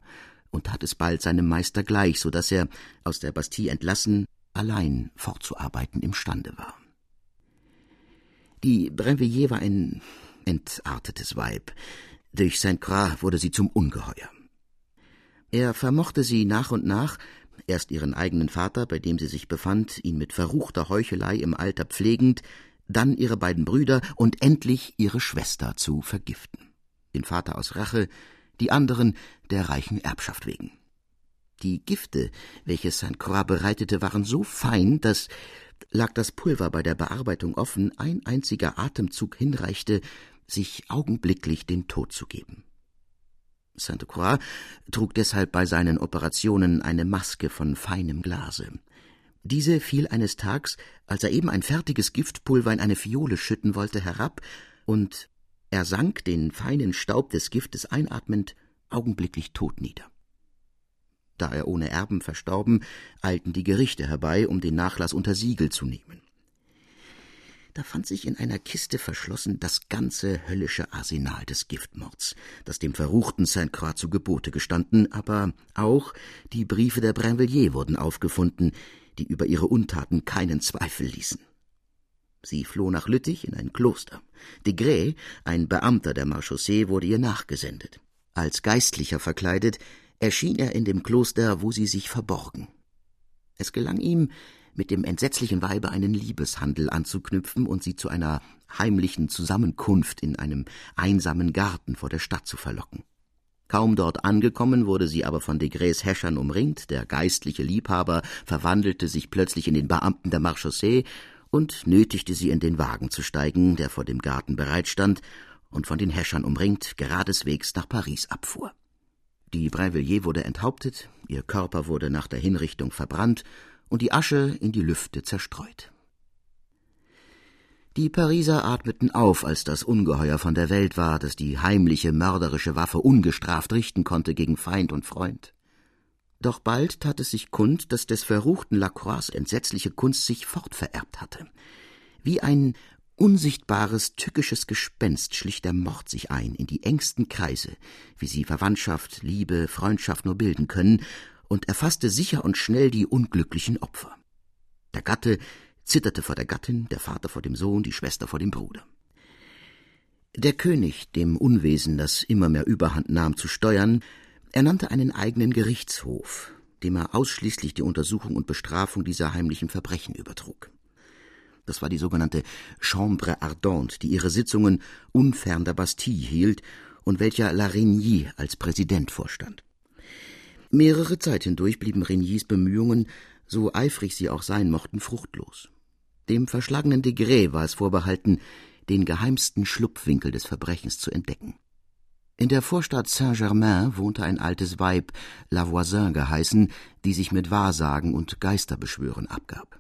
und tat es bald seinem Meister gleich, so dass er, aus der Bastille entlassen, allein fortzuarbeiten imstande war. Die Brinvilliers war ein entartetes Weib. Durch Saint-Croix wurde sie zum Ungeheuer. Er vermochte sie nach und nach, erst ihren eigenen Vater, bei dem sie sich befand, ihn mit verruchter Heuchelei im Alter pflegend, dann ihre beiden Brüder und endlich ihre Schwester zu vergiften. Den Vater aus Rache, die anderen der reichen Erbschaft wegen. Die Gifte, welche Saint-Croix bereitete, waren so fein, dass Endeffekt lag das Pulver bei der Bearbeitung offen, ein einziger Atemzug hinreichte, sich augenblicklich den Tod zu geben. Sainte-Croix trug deshalb bei seinen Operationen eine Maske von feinem Glase. Diese fiel eines Tages, als er eben ein fertiges Giftpulver in eine Fiole schütten wollte, herab, und er sank, den feinen Staub des Giftes einatmend, augenblicklich tot nieder. Da er ohne Erben verstorben, eilten die Gerichte herbei, um den Nachlass unter Siegel zu nehmen. Da fand sich in einer Kiste verschlossen das ganze höllische Arsenal des Giftmords, das dem verruchten Sainte-Croix zu Gebote gestanden, aber auch die Briefe der Brinvilliers wurden aufgefunden, die über ihre Untaten keinen Zweifel ließen. Sie floh nach Lüttich in ein Kloster. Desgrais, ein Beamter der Maréchaussée, wurde ihr nachgesendet. Als Geistlicher verkleidet, erschien er in dem Kloster, wo sie sich verborgen. Es gelang ihm, mit dem entsetzlichen Weibe einen Liebeshandel anzuknüpfen und sie zu einer heimlichen Zusammenkunft in einem einsamen Garten vor der Stadt zu verlocken. Kaum dort angekommen, wurde sie aber von Desgrais Häschern umringt, der geistliche Liebhaber verwandelte sich plötzlich in den Beamten der Maréchaussée und nötigte sie, in den Wagen zu steigen, der vor dem Garten bereitstand und von den Häschern umringt geradeswegs nach Paris abfuhr. Die Brinvilliers wurde enthauptet, ihr Körper wurde nach der Hinrichtung verbrannt und die Asche in die Lüfte zerstreut. Die Pariser atmeten auf, als das Ungeheuer von der Welt war, das die heimliche, mörderische Waffe ungestraft richten konnte gegen Feind und Freund. Doch bald tat es sich kund, dass des verruchten Lacroix entsetzliche Kunst sich fortvererbt hatte. Wie ein unsichtbares, tückisches Gespenst schlich der Mord sich ein in die engsten Kreise, wie sie Verwandtschaft, Liebe, Freundschaft nur bilden können, und erfasste sicher und schnell die unglücklichen Opfer. Der Gatte zitterte vor der Gattin, der Vater vor dem Sohn, die Schwester vor dem Bruder. Der König, dem Unwesen, das immer mehr Überhand nahm, zu steuern, ernannte einen eigenen Gerichtshof, dem er ausschließlich die Untersuchung und Bestrafung dieser heimlichen Verbrechen übertrug. Das war die sogenannte Chambre ardente, die ihre Sitzungen unfern der Bastille hielt und welcher La Reynie als Präsident vorstand. Mehrere Zeit hindurch blieben Reynies Bemühungen, so eifrig sie auch sein mochten, fruchtlos. Dem verschlagenen Desgrais war es vorbehalten, den geheimsten Schlupfwinkel des Verbrechens zu entdecken. In der Vorstadt Saint-Germain wohnte ein altes Weib, La Voisin geheißen, die sich mit Wahrsagen und Geisterbeschwören abgab.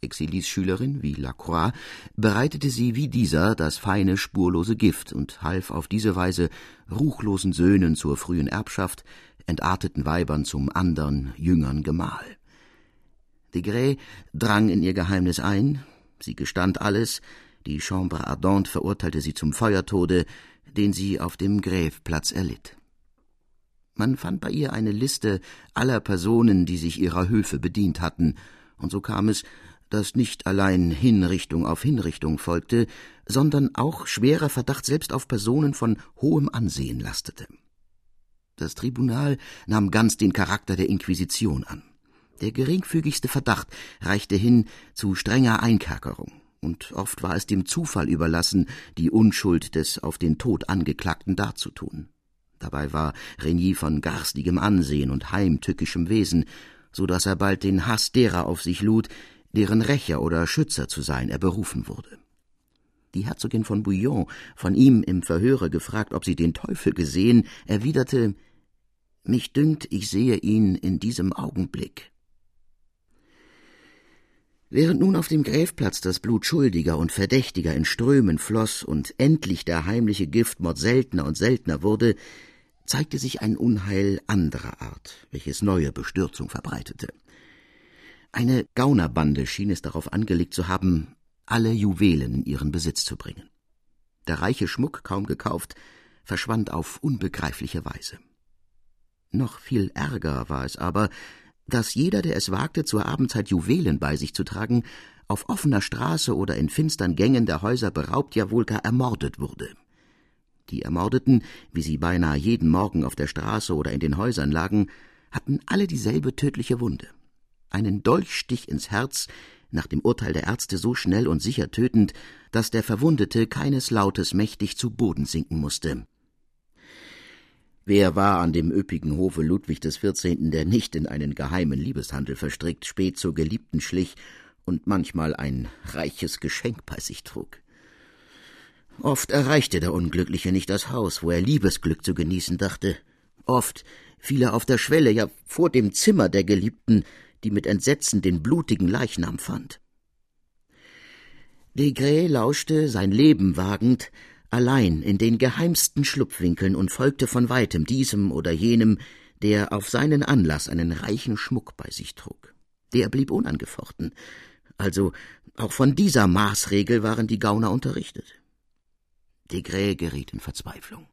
Exilis Schülerin, wie Lacroix, bereitete sie wie dieser das feine, spurlose Gift und half auf diese Weise ruchlosen Söhnen zur frühen Erbschaft, entarteten Weibern zum andern, jüngern Gemahl. Desgrais drang in ihr Geheimnis ein, sie gestand alles, die Chambre ardente verurteilte sie zum Feuertode, den sie auf dem Gräfplatz erlitt. Man fand bei ihr eine Liste aller Personen, die sich ihrer Höfe bedient hatten, und so kam es, dass nicht allein Hinrichtung auf Hinrichtung folgte, sondern auch schwerer Verdacht selbst auf Personen von hohem Ansehen lastete. Das Tribunal nahm ganz den Charakter der Inquisition an. Der geringfügigste Verdacht reichte hin zu strenger Einkerkerung, und oft war es dem Zufall überlassen, die Unschuld des auf den Tod Angeklagten darzutun. Dabei war Reynie von garstigem Ansehen und heimtückischem Wesen, so dass er bald den Hass derer auf sich lud, deren Rächer oder Schützer zu sein er berufen wurde. Die Herzogin von Bouillon, von ihm im Verhöre gefragt, ob sie den Teufel gesehen, erwiderte: »Mich dünkt, ich sehe ihn in diesem Augenblick.« Während nun auf dem Gräfplatz das Blut Schuldiger und Verdächtiger in Strömen floss und endlich der heimliche Giftmord seltener und seltener wurde, zeigte sich ein Unheil anderer Art, welches neue Bestürzung verbreitete. Eine Gaunerbande schien es darauf angelegt zu haben, alle Juwelen in ihren Besitz zu bringen. Der reiche Schmuck, kaum gekauft, verschwand auf unbegreifliche Weise. Noch viel ärger war es aber, dass jeder, der es wagte, zur Abendzeit Juwelen bei sich zu tragen, auf offener Straße oder in finstern Gängen der Häuser beraubt, ja wohl gar ermordet wurde. Die Ermordeten, wie sie beinahe jeden Morgen auf der Straße oder in den Häusern lagen, hatten alle dieselbe tödliche Wunde. Einen Dolchstich ins Herz, nach dem Urteil der Ärzte so schnell und sicher tötend, dass der Verwundete keines Lautes mächtig zu Boden sinken musste. Wer war an dem üppigen Hofe Ludwig des Vierzehnten, der nicht in einen geheimen Liebeshandel verstrickt, spät zur Geliebten schlich und manchmal ein reiches Geschenk bei sich trug. Oft erreichte der Unglückliche nicht das Haus, wo er Liebesglück zu genießen dachte. Oft fiel er auf der Schwelle, ja vor dem Zimmer der Geliebten, die mit Entsetzen den blutigen Leichnam fand. Desgrais lauschte, sein Leben wagend, allein in den geheimsten Schlupfwinkeln und folgte von weitem diesem oder jenem, der auf seinen Anlass einen reichen Schmuck bei sich trug. Der blieb unangefochten, also auch von dieser Maßregel waren die Gauner unterrichtet. Desgrais geriet in Verzweiflung.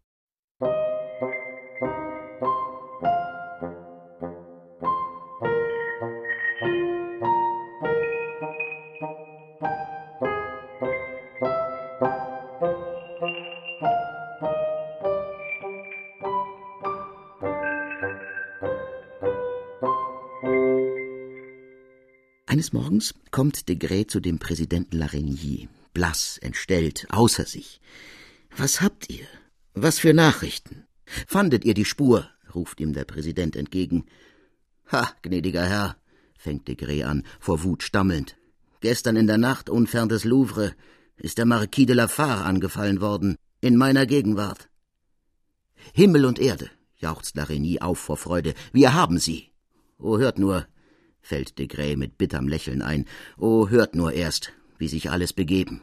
Eines Morgens kommt Desgrais zu dem Präsidenten La Reynie, blass, entstellt, außer sich. »Was habt ihr? Was für Nachrichten? Fandet ihr die Spur?« ruft ihm der Präsident entgegen. »Ha, gnädiger Herr«, fängt Desgrais an, vor Wut stammelnd, »gestern in der Nacht, unfern des Louvre, ist der Marquis de la Fare angefallen worden, in meiner Gegenwart.« »Himmel und Erde«, jauchzt La Reynie auf vor Freude, »wir haben sie!« »Oh, hört nur«, fällt Desgrais mit bitterem Lächeln ein. »Oh, hört nur erst, wie sich alles begeben.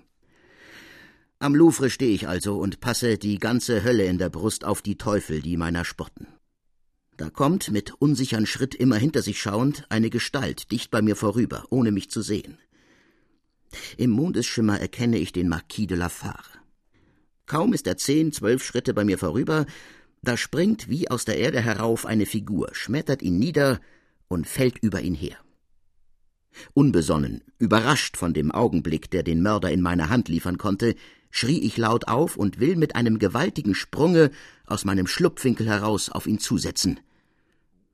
Am Louvre stehe ich also und passe die ganze Hölle in der Brust auf die Teufel, die meiner spotten. Da kommt, mit unsicheren Schritt immer hinter sich schauend, eine Gestalt dicht bei mir vorüber, ohne mich zu sehen. Im Mondesschimmer erkenne ich den Marquis de la Fare. Kaum ist er zehn, zwölf Schritte bei mir vorüber, da springt wie aus der Erde herauf eine Figur, schmettert ihn nieder und fällt über ihn her. Unbesonnen, überrascht von dem Augenblick, der den Mörder in meine Hand liefern konnte, schrie ich laut auf und will mit einem gewaltigen Sprunge aus meinem Schlupfwinkel heraus auf ihn zusetzen.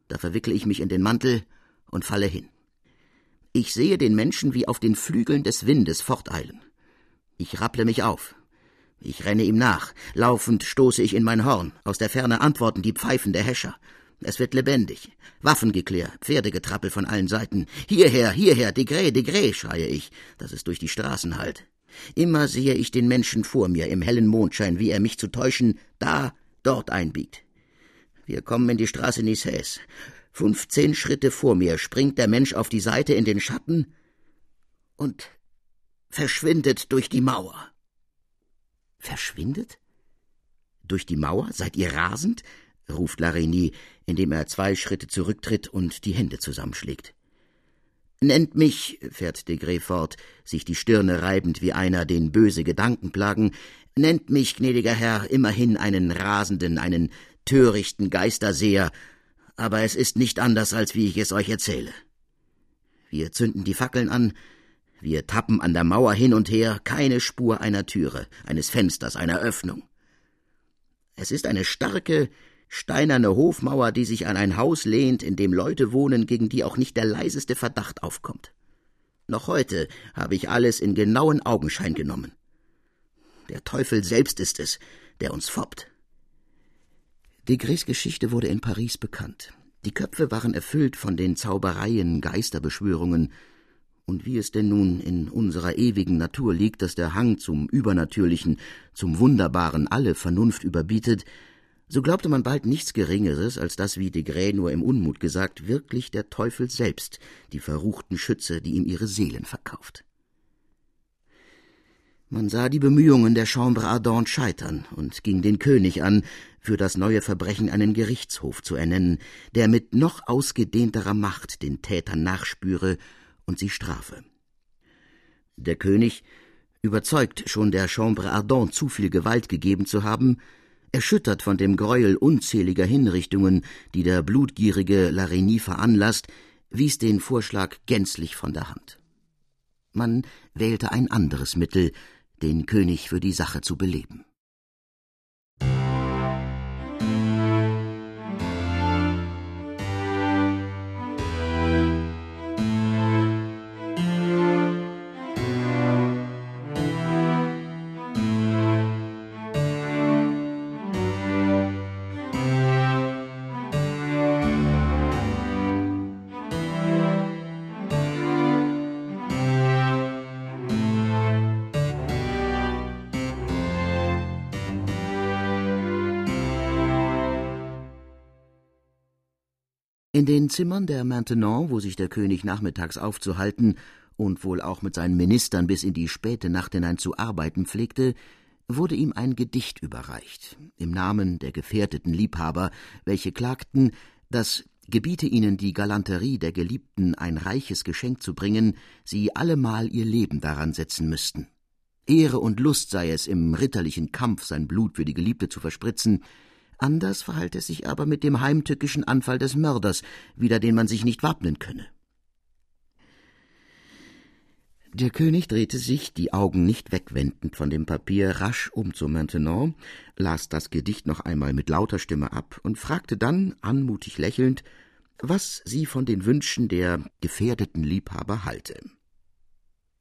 Da verwickle ich mich in den Mantel und falle hin. Ich sehe den Menschen wie auf den Flügeln des Windes forteilen. Ich rapple mich auf. Ich renne ihm nach. Laufend stoße ich in mein Horn. Aus der Ferne antworten die Pfeifen der Häscher. Es wird lebendig. Waffengeklirr, Pferdegetrappel von allen Seiten. »Hierher, hierher, Desgrais, Desgrais«, schreie ich, dass es durch die Straßen hallt. Immer sehe ich den Menschen vor mir im hellen Mondschein, wie er mich zu täuschen, da, dort einbiegt. Wir kommen in die Straße Nicaise. Fünfzehn Schritte vor mir springt der Mensch auf die Seite in den Schatten und verschwindet durch die Mauer. Verschwindet? Durch die Mauer? Seid ihr rasend? Ruft La Reynie, indem er zwei Schritte zurücktritt und die Hände zusammenschlägt. »Nennt mich«, fährt Desgrais fort, sich die Stirne reibend wie einer, den böse Gedanken plagen, »nennt mich, gnädiger Herr, immerhin einen rasenden, einen törichten Geisterseher, aber es ist nicht anders, als wie ich es euch erzähle. Wir zünden die Fackeln an, wir tappen an der Mauer hin und her, keine Spur einer Türe, eines Fensters, einer Öffnung. Es ist eine starke, steinerne Hofmauer, die sich an ein Haus lehnt, in dem Leute wohnen, gegen die auch nicht der leiseste Verdacht aufkommt. Noch heute habe ich alles in genauen Augenschein genommen. Der Teufel selbst ist es, der uns foppt.« Desgrais Geschichte wurde in Paris bekannt. Die Köpfe waren erfüllt von den Zaubereien, Geisterbeschwörungen. Und wie es denn nun in unserer ewigen Natur liegt, dass der Hang zum Übernatürlichen, zum Wunderbaren alle Vernunft überbietet, so glaubte man bald nichts Geringeres, als dass, wie Desgrais nur im Unmut gesagt, wirklich der Teufel selbst, die verruchten Schütze, die ihm ihre Seelen verkauft. Man sah die Bemühungen der Chambre ardente scheitern und ging den König an, für das neue Verbrechen einen Gerichtshof zu ernennen, der mit noch ausgedehnterer Macht den Tätern nachspüre und sie strafe. Der König, überzeugt, schon der Chambre ardente zu viel Gewalt gegeben zu haben, erschüttert von dem Gräuel unzähliger Hinrichtungen, die der blutgierige La Reynie veranlasst, wies den Vorschlag gänzlich von der Hand. Man wählte ein anderes Mittel, den König für die Sache zu beleben. In den Zimmern der Maintenon, wo sich der König nachmittags aufzuhalten und wohl auch mit seinen Ministern bis in die späte Nacht hinein zu arbeiten pflegte, wurde ihm ein Gedicht überreicht, im Namen der gefährdeten Liebhaber, welche klagten, dass gebiete ihnen die Galanterie der Geliebten ein reiches Geschenk zu bringen, sie allemal ihr Leben daran setzen müssten. Ehre und Lust sei es, im ritterlichen Kampf sein Blut für die Geliebte zu verspritzen, anders verhalte es sich aber mit dem heimtückischen Anfall des Mörders, wider den man sich nicht wappnen könne. Der König drehte sich, die Augen nicht wegwendend von dem Papier, rasch um zu Maintenon, las das Gedicht noch einmal mit lauter Stimme ab und fragte dann, anmutig lächelnd, was sie von den Wünschen der gefährdeten Liebhaber halte.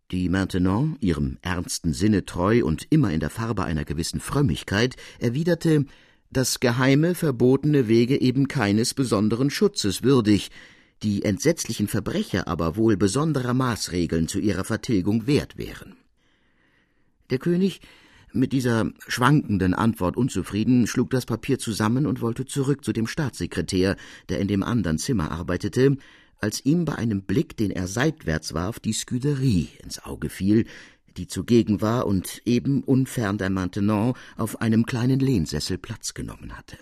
Die Maintenon, ihrem ernsten Sinne treu und immer in der Farbe einer gewissen Frömmigkeit, erwiderte, dass geheime, verbotene Wege eben keines besonderen Schutzes würdig, die entsetzlichen Verbrecher aber wohl besonderer Maßregeln zu ihrer Vertilgung wert wären. Der König, mit dieser schwankenden Antwort unzufrieden, schlug das Papier zusammen und wollte zurück zu dem Staatssekretär, der in dem anderen Zimmer arbeitete, als ihm bei einem Blick, den er seitwärts warf, die Scudéry ins Auge fiel, die zugegen war und eben unfern der Maintenon auf einem kleinen Lehnsessel Platz genommen hatte.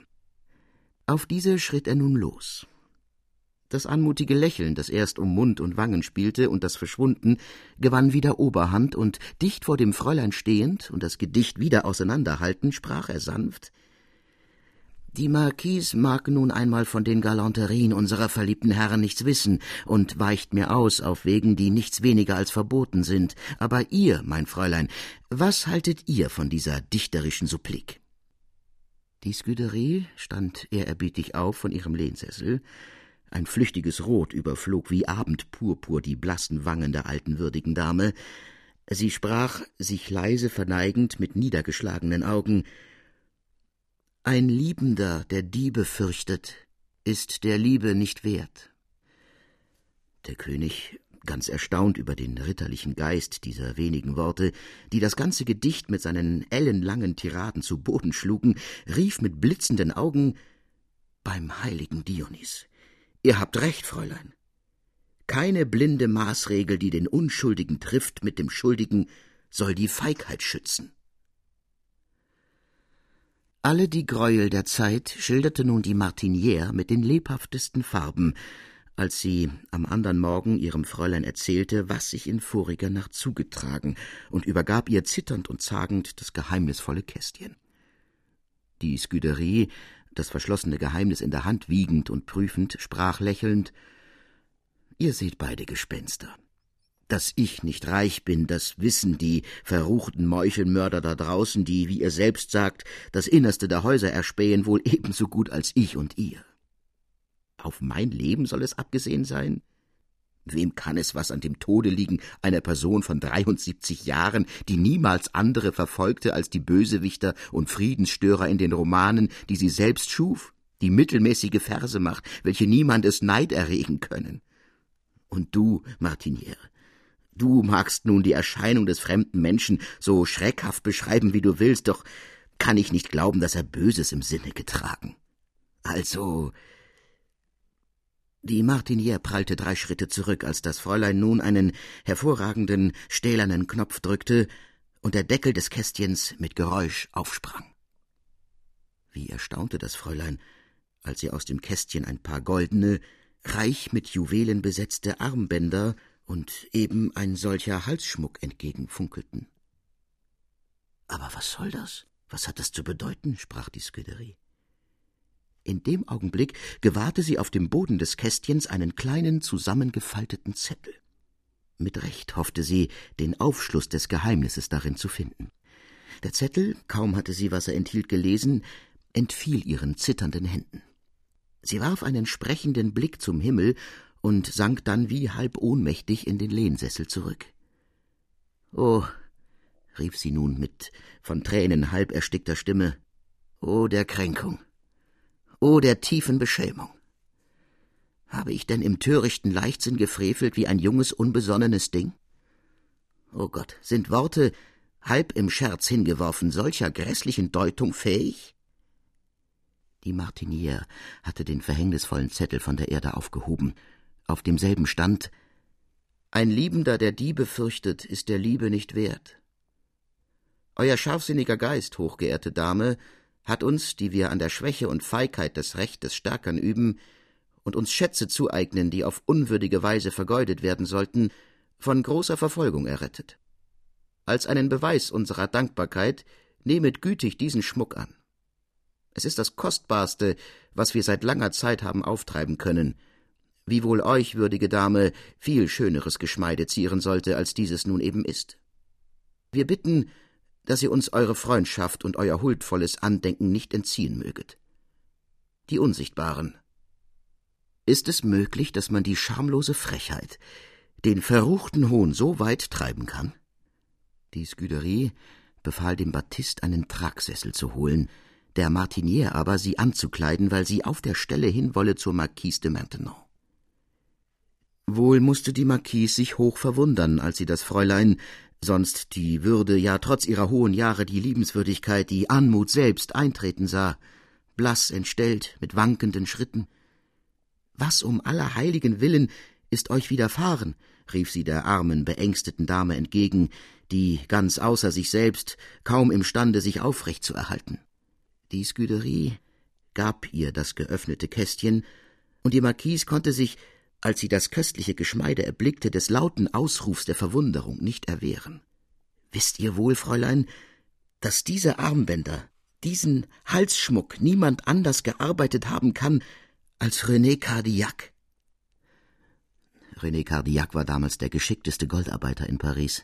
Auf diese schritt er nun los. Das anmutige Lächeln, das erst um Mund und Wangen spielte und das Verschwunden, gewann wieder Oberhand, und dicht vor dem Fräulein stehend und das Gedicht wieder auseinanderhaltend, sprach er sanft: »Die Marquise mag nun einmal von den Galanterien unserer verliebten Herren nichts wissen und weicht mir aus auf Wegen, die nichts weniger als verboten sind. Aber ihr, mein Fräulein, was haltet ihr von dieser dichterischen Supplik?« Die Scudéry stand ehrerbietig auf von ihrem Lehnsessel. Ein flüchtiges Rot überflog wie Abendpurpur die blassen Wangen der alten würdigen Dame. Sie sprach, sich leise verneigend, mit niedergeschlagenen Augen: »Ein Liebender, der Diebe fürchtet, ist der Liebe nicht wert.« Der König, ganz erstaunt über den ritterlichen Geist dieser wenigen Worte, die das ganze Gedicht mit seinen ellenlangen Tiraden zu Boden schlugen, rief mit blitzenden Augen: »Beim heiligen Dionys! Ihr habt recht, Fräulein. Keine blinde Maßregel, die den Unschuldigen trifft mit dem Schuldigen, soll die Feigheit schützen.« Alle die Gräuel der Zeit schilderte nun die Martinière mit den lebhaftesten Farben, als sie am anderen Morgen ihrem Fräulein erzählte, was sich in voriger Nacht zugetragen, und übergab ihr zitternd und zagend das geheimnisvolle Kästchen. Die Scudéry, das verschlossene Geheimnis in der Hand wiegend und prüfend, sprach lächelnd: »Ihr seht beide Gespenster. Dass ich nicht reich bin, das wissen die verruchten Meuchelmörder da draußen, die, wie ihr selbst sagt, das Innerste der Häuser erspähen, wohl ebenso gut als ich und ihr. Auf mein Leben soll es abgesehen sein? Wem kann es was an dem Tode liegen einer Person von dreiundsiebzig Jahren, die niemals andere verfolgte als die Bösewichter und Friedensstörer in den Romanen, die sie selbst schuf, die mittelmäßige Verse macht, welche niemandes Neid erregen können? Und du, Martinière, du magst nun die Erscheinung des fremden Menschen so schreckhaft beschreiben, wie du willst, doch kann ich nicht glauben, dass er Böses im Sinne getragen. Also...« Die Martinière prallte drei Schritte zurück, als das Fräulein nun einen hervorragenden, stählernen Knopf drückte und der Deckel des Kästchens mit Geräusch aufsprang. Wie erstaunte das Fräulein, als sie aus dem Kästchen ein paar goldene, reich mit Juwelen besetzte Armbänder und eben ein solcher Halsschmuck entgegenfunkelten. »Aber was soll das? Was hat das zu bedeuten?« sprach die Scudéry. In dem Augenblick gewahrte sie auf dem Boden des Kästchens einen kleinen, zusammengefalteten Zettel. Mit Recht hoffte sie, den Aufschluss des Geheimnisses darin zu finden. Der Zettel, kaum hatte sie, was er enthielt, gelesen, entfiel ihren zitternden Händen. Sie warf einen sprechenden Blick zum Himmel und sank dann wie halb ohnmächtig in den Lehnsessel zurück. »Oh«, rief sie nun mit von Tränen halb erstickter Stimme, »oh der Kränkung! O der tiefen Beschämung! Habe ich denn im törichten Leichtsinn gefrevelt wie ein junges, unbesonnenes Ding? O Gott, sind Worte, halb im Scherz hingeworfen, solcher grässlichen Deutung fähig?« Die Martinière hatte den verhängnisvollen Zettel von der Erde aufgehoben. Auf demselben stand: »Ein Liebender, der Diebe fürchtet, ist der Liebe nicht wert. Euer scharfsinniger Geist, hochgeehrte Dame, hat uns, die wir an der Schwäche und Feigheit des Rechts des Stärkern üben und uns Schätze zueignen, die auf unwürdige Weise vergeudet werden sollten, von großer Verfolgung errettet. Als einen Beweis unserer Dankbarkeit nehmet gütig diesen Schmuck an. Es ist das Kostbarste, was wir seit langer Zeit haben auftreiben können, wiewohl euch, würdige Dame, viel schöneres Geschmeide zieren sollte, als dieses nun eben ist. Wir bitten, dass ihr uns eure Freundschaft und euer huldvolles Andenken nicht entziehen möget. Die Unsichtbaren. Ist es möglich, dass man die schamlose Frechheit, den verruchten Hohn so weit treiben kann?« Die Scudéry befahl dem Baptist, einen Tragsessel zu holen, der Martinière aber, sie anzukleiden, weil sie auf der Stelle hin wolle zur Marquise de Maintenon. Wohl musste die Marquise sich hoch verwundern, als sie das Fräulein, sonst die Würde, ja trotz ihrer hohen Jahre die Liebenswürdigkeit, die Anmut selbst eintreten sah, blass entstellt, mit wankenden Schritten. »Was um aller heiligen Willen ist euch widerfahren?« rief sie der armen, beängsteten Dame entgegen, die, ganz außer sich selbst, kaum imstande, sich aufrecht zu erhalten. Die Scudéry gab ihr das geöffnete Kästchen, und die Marquise konnte sich, als sie das köstliche Geschmeide erblickte, des lauten Ausrufs der Verwunderung nicht erwehren. »Wisst ihr wohl, Fräulein, dass diese Armbänder, diesen Halsschmuck niemand anders gearbeitet haben kann als René Cardillac?« René Cardillac war damals der geschickteste Goldarbeiter in Paris,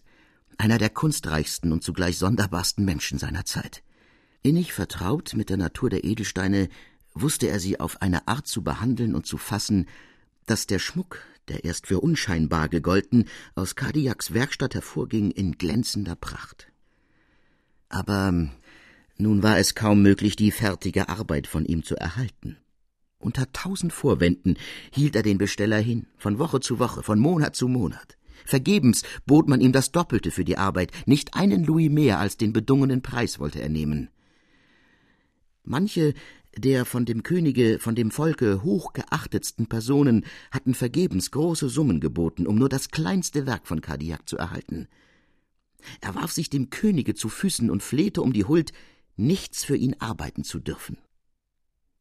einer der kunstreichsten und zugleich sonderbarsten Menschen seiner Zeit. Innig vertraut mit der Natur der Edelsteine, wusste er sie auf eine Art zu behandeln und zu fassen, dass der Schmuck, der erst für unscheinbar gegolten, aus Cardillacs Werkstatt hervorging in glänzender Pracht. Aber nun war es kaum möglich, die fertige Arbeit von ihm zu erhalten. Unter tausend Vorwänden hielt er den Besteller hin, von Woche zu Woche, von Monat zu Monat. Vergebens bot man ihm das Doppelte für die Arbeit, nicht einen Louis mehr als den bedungenen Preis wollte er nehmen. Manche der von dem Könige, von dem Volke hochgeachtetsten Personen hatten vergebens große Summen geboten, um nur das kleinste Werk von Cardillac zu erhalten. Er warf sich dem Könige zu Füßen und flehte um die Huld, nichts für ihn arbeiten zu dürfen.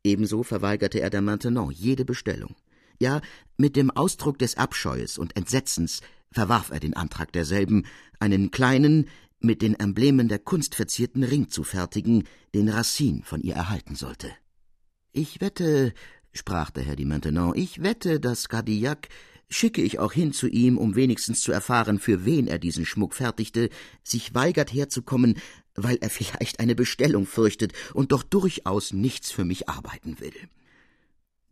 Ebenso verweigerte er der Maintenon jede Bestellung. Ja, mit dem Ausdruck des Abscheues und Entsetzens verwarf er den Antrag derselben, einen kleinen, mit den Emblemen der Kunst verzierten Ring zu fertigen, den Racine von ihr erhalten sollte. »Ich wette«, sprach der Herr de Maintenon, »ich wette, dass Cardillac, schicke ich auch hin zu ihm, um wenigstens zu erfahren, für wen er diesen Schmuck fertigte, sich weigert herzukommen, weil er vielleicht eine Bestellung fürchtet und doch durchaus nichts für mich arbeiten will.«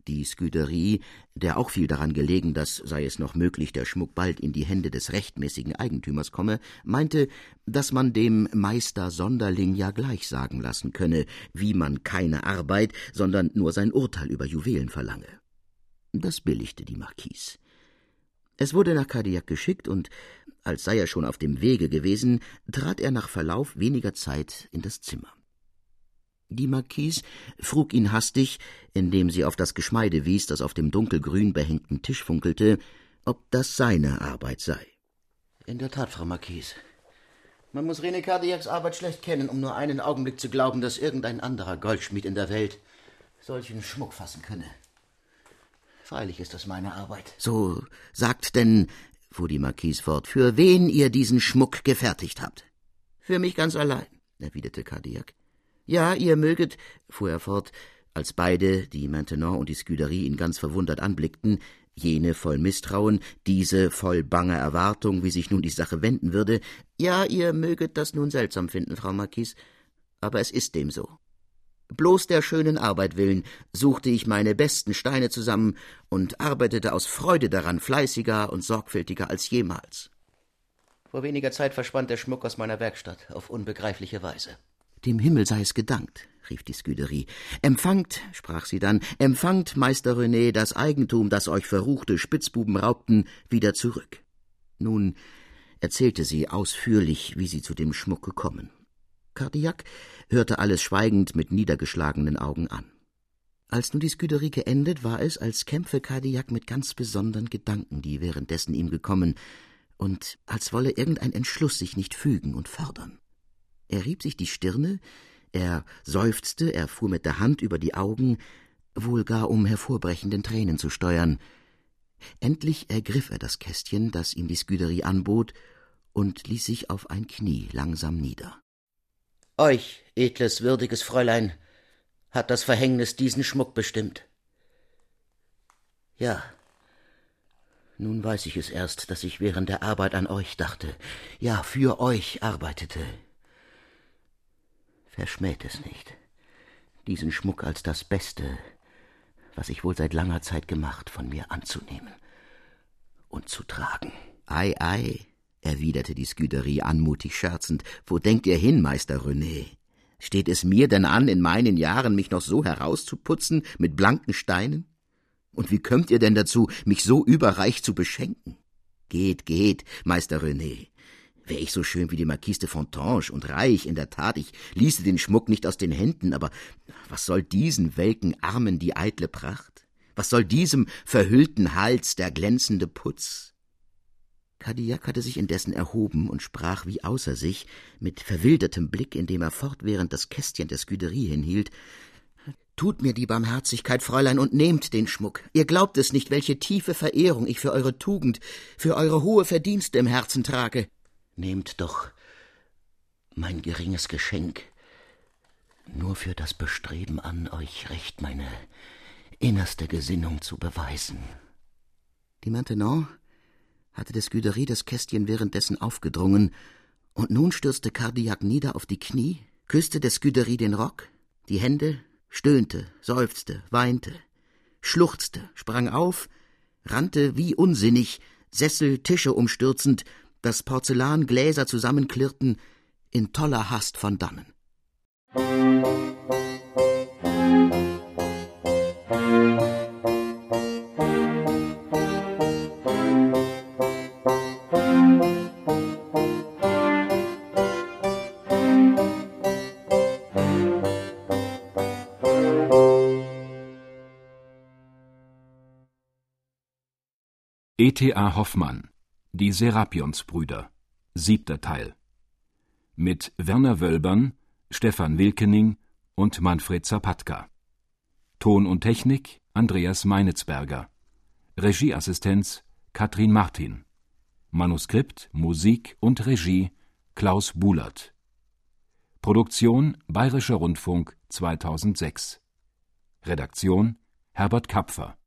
Die Scudéry, der auch viel daran gelegen, dass, sei es noch möglich, der Schmuck bald in die Hände des rechtmäßigen Eigentümers komme, meinte, dass man dem Meister Sonderling ja gleich sagen lassen könne, wie man keine Arbeit, sondern nur sein Urteil über Juwelen verlange. Das billigte die Marquise. Es wurde nach Cardillac geschickt und, als sei er schon auf dem Wege gewesen, trat er nach Verlauf weniger Zeit in das Zimmer. Die Marquise frug ihn hastig, indem sie auf das Geschmeide wies, das auf dem dunkelgrün behängten Tisch funkelte, ob das seine Arbeit sei. »In der Tat, Frau Marquise, man muss René Cardillacs Arbeit schlecht kennen, um nur einen Augenblick zu glauben, dass irgendein anderer Goldschmied in der Welt solchen Schmuck fassen könne. Freilich ist das meine Arbeit.« »So sagt denn«, fuhr die Marquise fort, »für wen ihr diesen Schmuck gefertigt habt?« »Für mich ganz allein«, erwiderte Cardillac. »Ja, ihr möget«, fuhr er fort, als beide, die Maintenon und die Scudéry, ihn ganz verwundert anblickten, jene voll Misstrauen, diese voll banger Erwartung, wie sich nun die Sache wenden würde, »ja, ihr möget das nun seltsam finden, Frau Marquise, aber es ist dem so. Bloß der schönen Arbeit willen suchte ich meine besten Steine zusammen und arbeitete aus Freude daran fleißiger und sorgfältiger als jemals. Vor weniger Zeit verschwand der Schmuck aus meiner Werkstatt auf unbegreifliche Weise.« »Dem Himmel sei es gedankt«, rief die Scudéry. »Empfangt«, sprach sie dann, »empfangt, Meister René, das Eigentum, das euch verruchte Spitzbuben raubten, wieder zurück.« Nun erzählte sie ausführlich, wie sie zu dem Schmuck gekommen. Cardillac hörte alles schweigend mit niedergeschlagenen Augen an. Als nun die Scudéry geendet, war es, als kämpfe Cardillac mit ganz besonderen Gedanken, die währenddessen ihm gekommen, und als wolle irgendein Entschluss sich nicht fügen und fördern. Er rieb sich die Stirne, er seufzte, er fuhr mit der Hand über die Augen, wohl gar um hervorbrechenden Tränen zu steuern. Endlich ergriff er das Kästchen, das ihm die Scudéry anbot, und ließ sich auf ein Knie langsam nieder. »Euch, edles, würdiges Fräulein, hat das Verhängnis diesen Schmuck bestimmt. Ja, nun weiß ich es erst, dass ich während der Arbeit an euch dachte, ja, für euch arbeitete. Verschmäht es nicht, diesen Schmuck als das Beste, was ich wohl seit langer Zeit gemacht, von mir anzunehmen und zu tragen.« »Ei, ei«, erwiderte die Scudéry anmutig scherzend, »wo denkt ihr hin, Meister René? Steht es mir denn an, in meinen Jahren mich noch so herauszuputzen mit blanken Steinen? Und wie kommt ihr denn dazu, mich so überreich zu beschenken? Geht, geht, Meister René. Wär ich so schön wie die Marquise de Fontanges und reich, in der Tat, ich ließe den Schmuck nicht aus den Händen, aber was soll diesen welken Armen die eitle Pracht? Was soll diesem verhüllten Hals der glänzende Putz?« Cardillac hatte sich indessen erhoben und sprach wie außer sich, mit verwildertem Blick, indem er fortwährend das Kästchen der Scudéry hinhielt. »Tut mir die Barmherzigkeit, Fräulein, und nehmt den Schmuck. Ihr glaubt es nicht, welche tiefe Verehrung ich für eure Tugend, für eure hohe Verdienste im Herzen trage. Nehmt doch mein geringes Geschenk nur für das Bestreben an, euch recht meine innerste Gesinnung zu beweisen.« Die Maintenon hatte der Scudéry das Kästchen währenddessen aufgedrungen, und nun stürzte Cardillac nieder auf die Knie, küsste der Scudéry den Rock, die Hände, stöhnte, seufzte, weinte, schluchzte, sprang auf, rannte wie unsinnig, Sessel, Tische umstürzend, dass Porzellan, Gläser zusammenklirrten, in toller Hast von dannen. E T A. Hoffmann, die Serapionsbrüder, siebter Teil. Mit Werner Wölbern, Stefan Wilkening und Manfred Zapatka. Ton und Technik Andreas Meinitzberger. Regieassistenz Katrin Martin. Manuskript, Musik und Regie Klaus Bulert. Produktion Bayerischer Rundfunk zweitausendsechs. Redaktion Herbert Kapfer.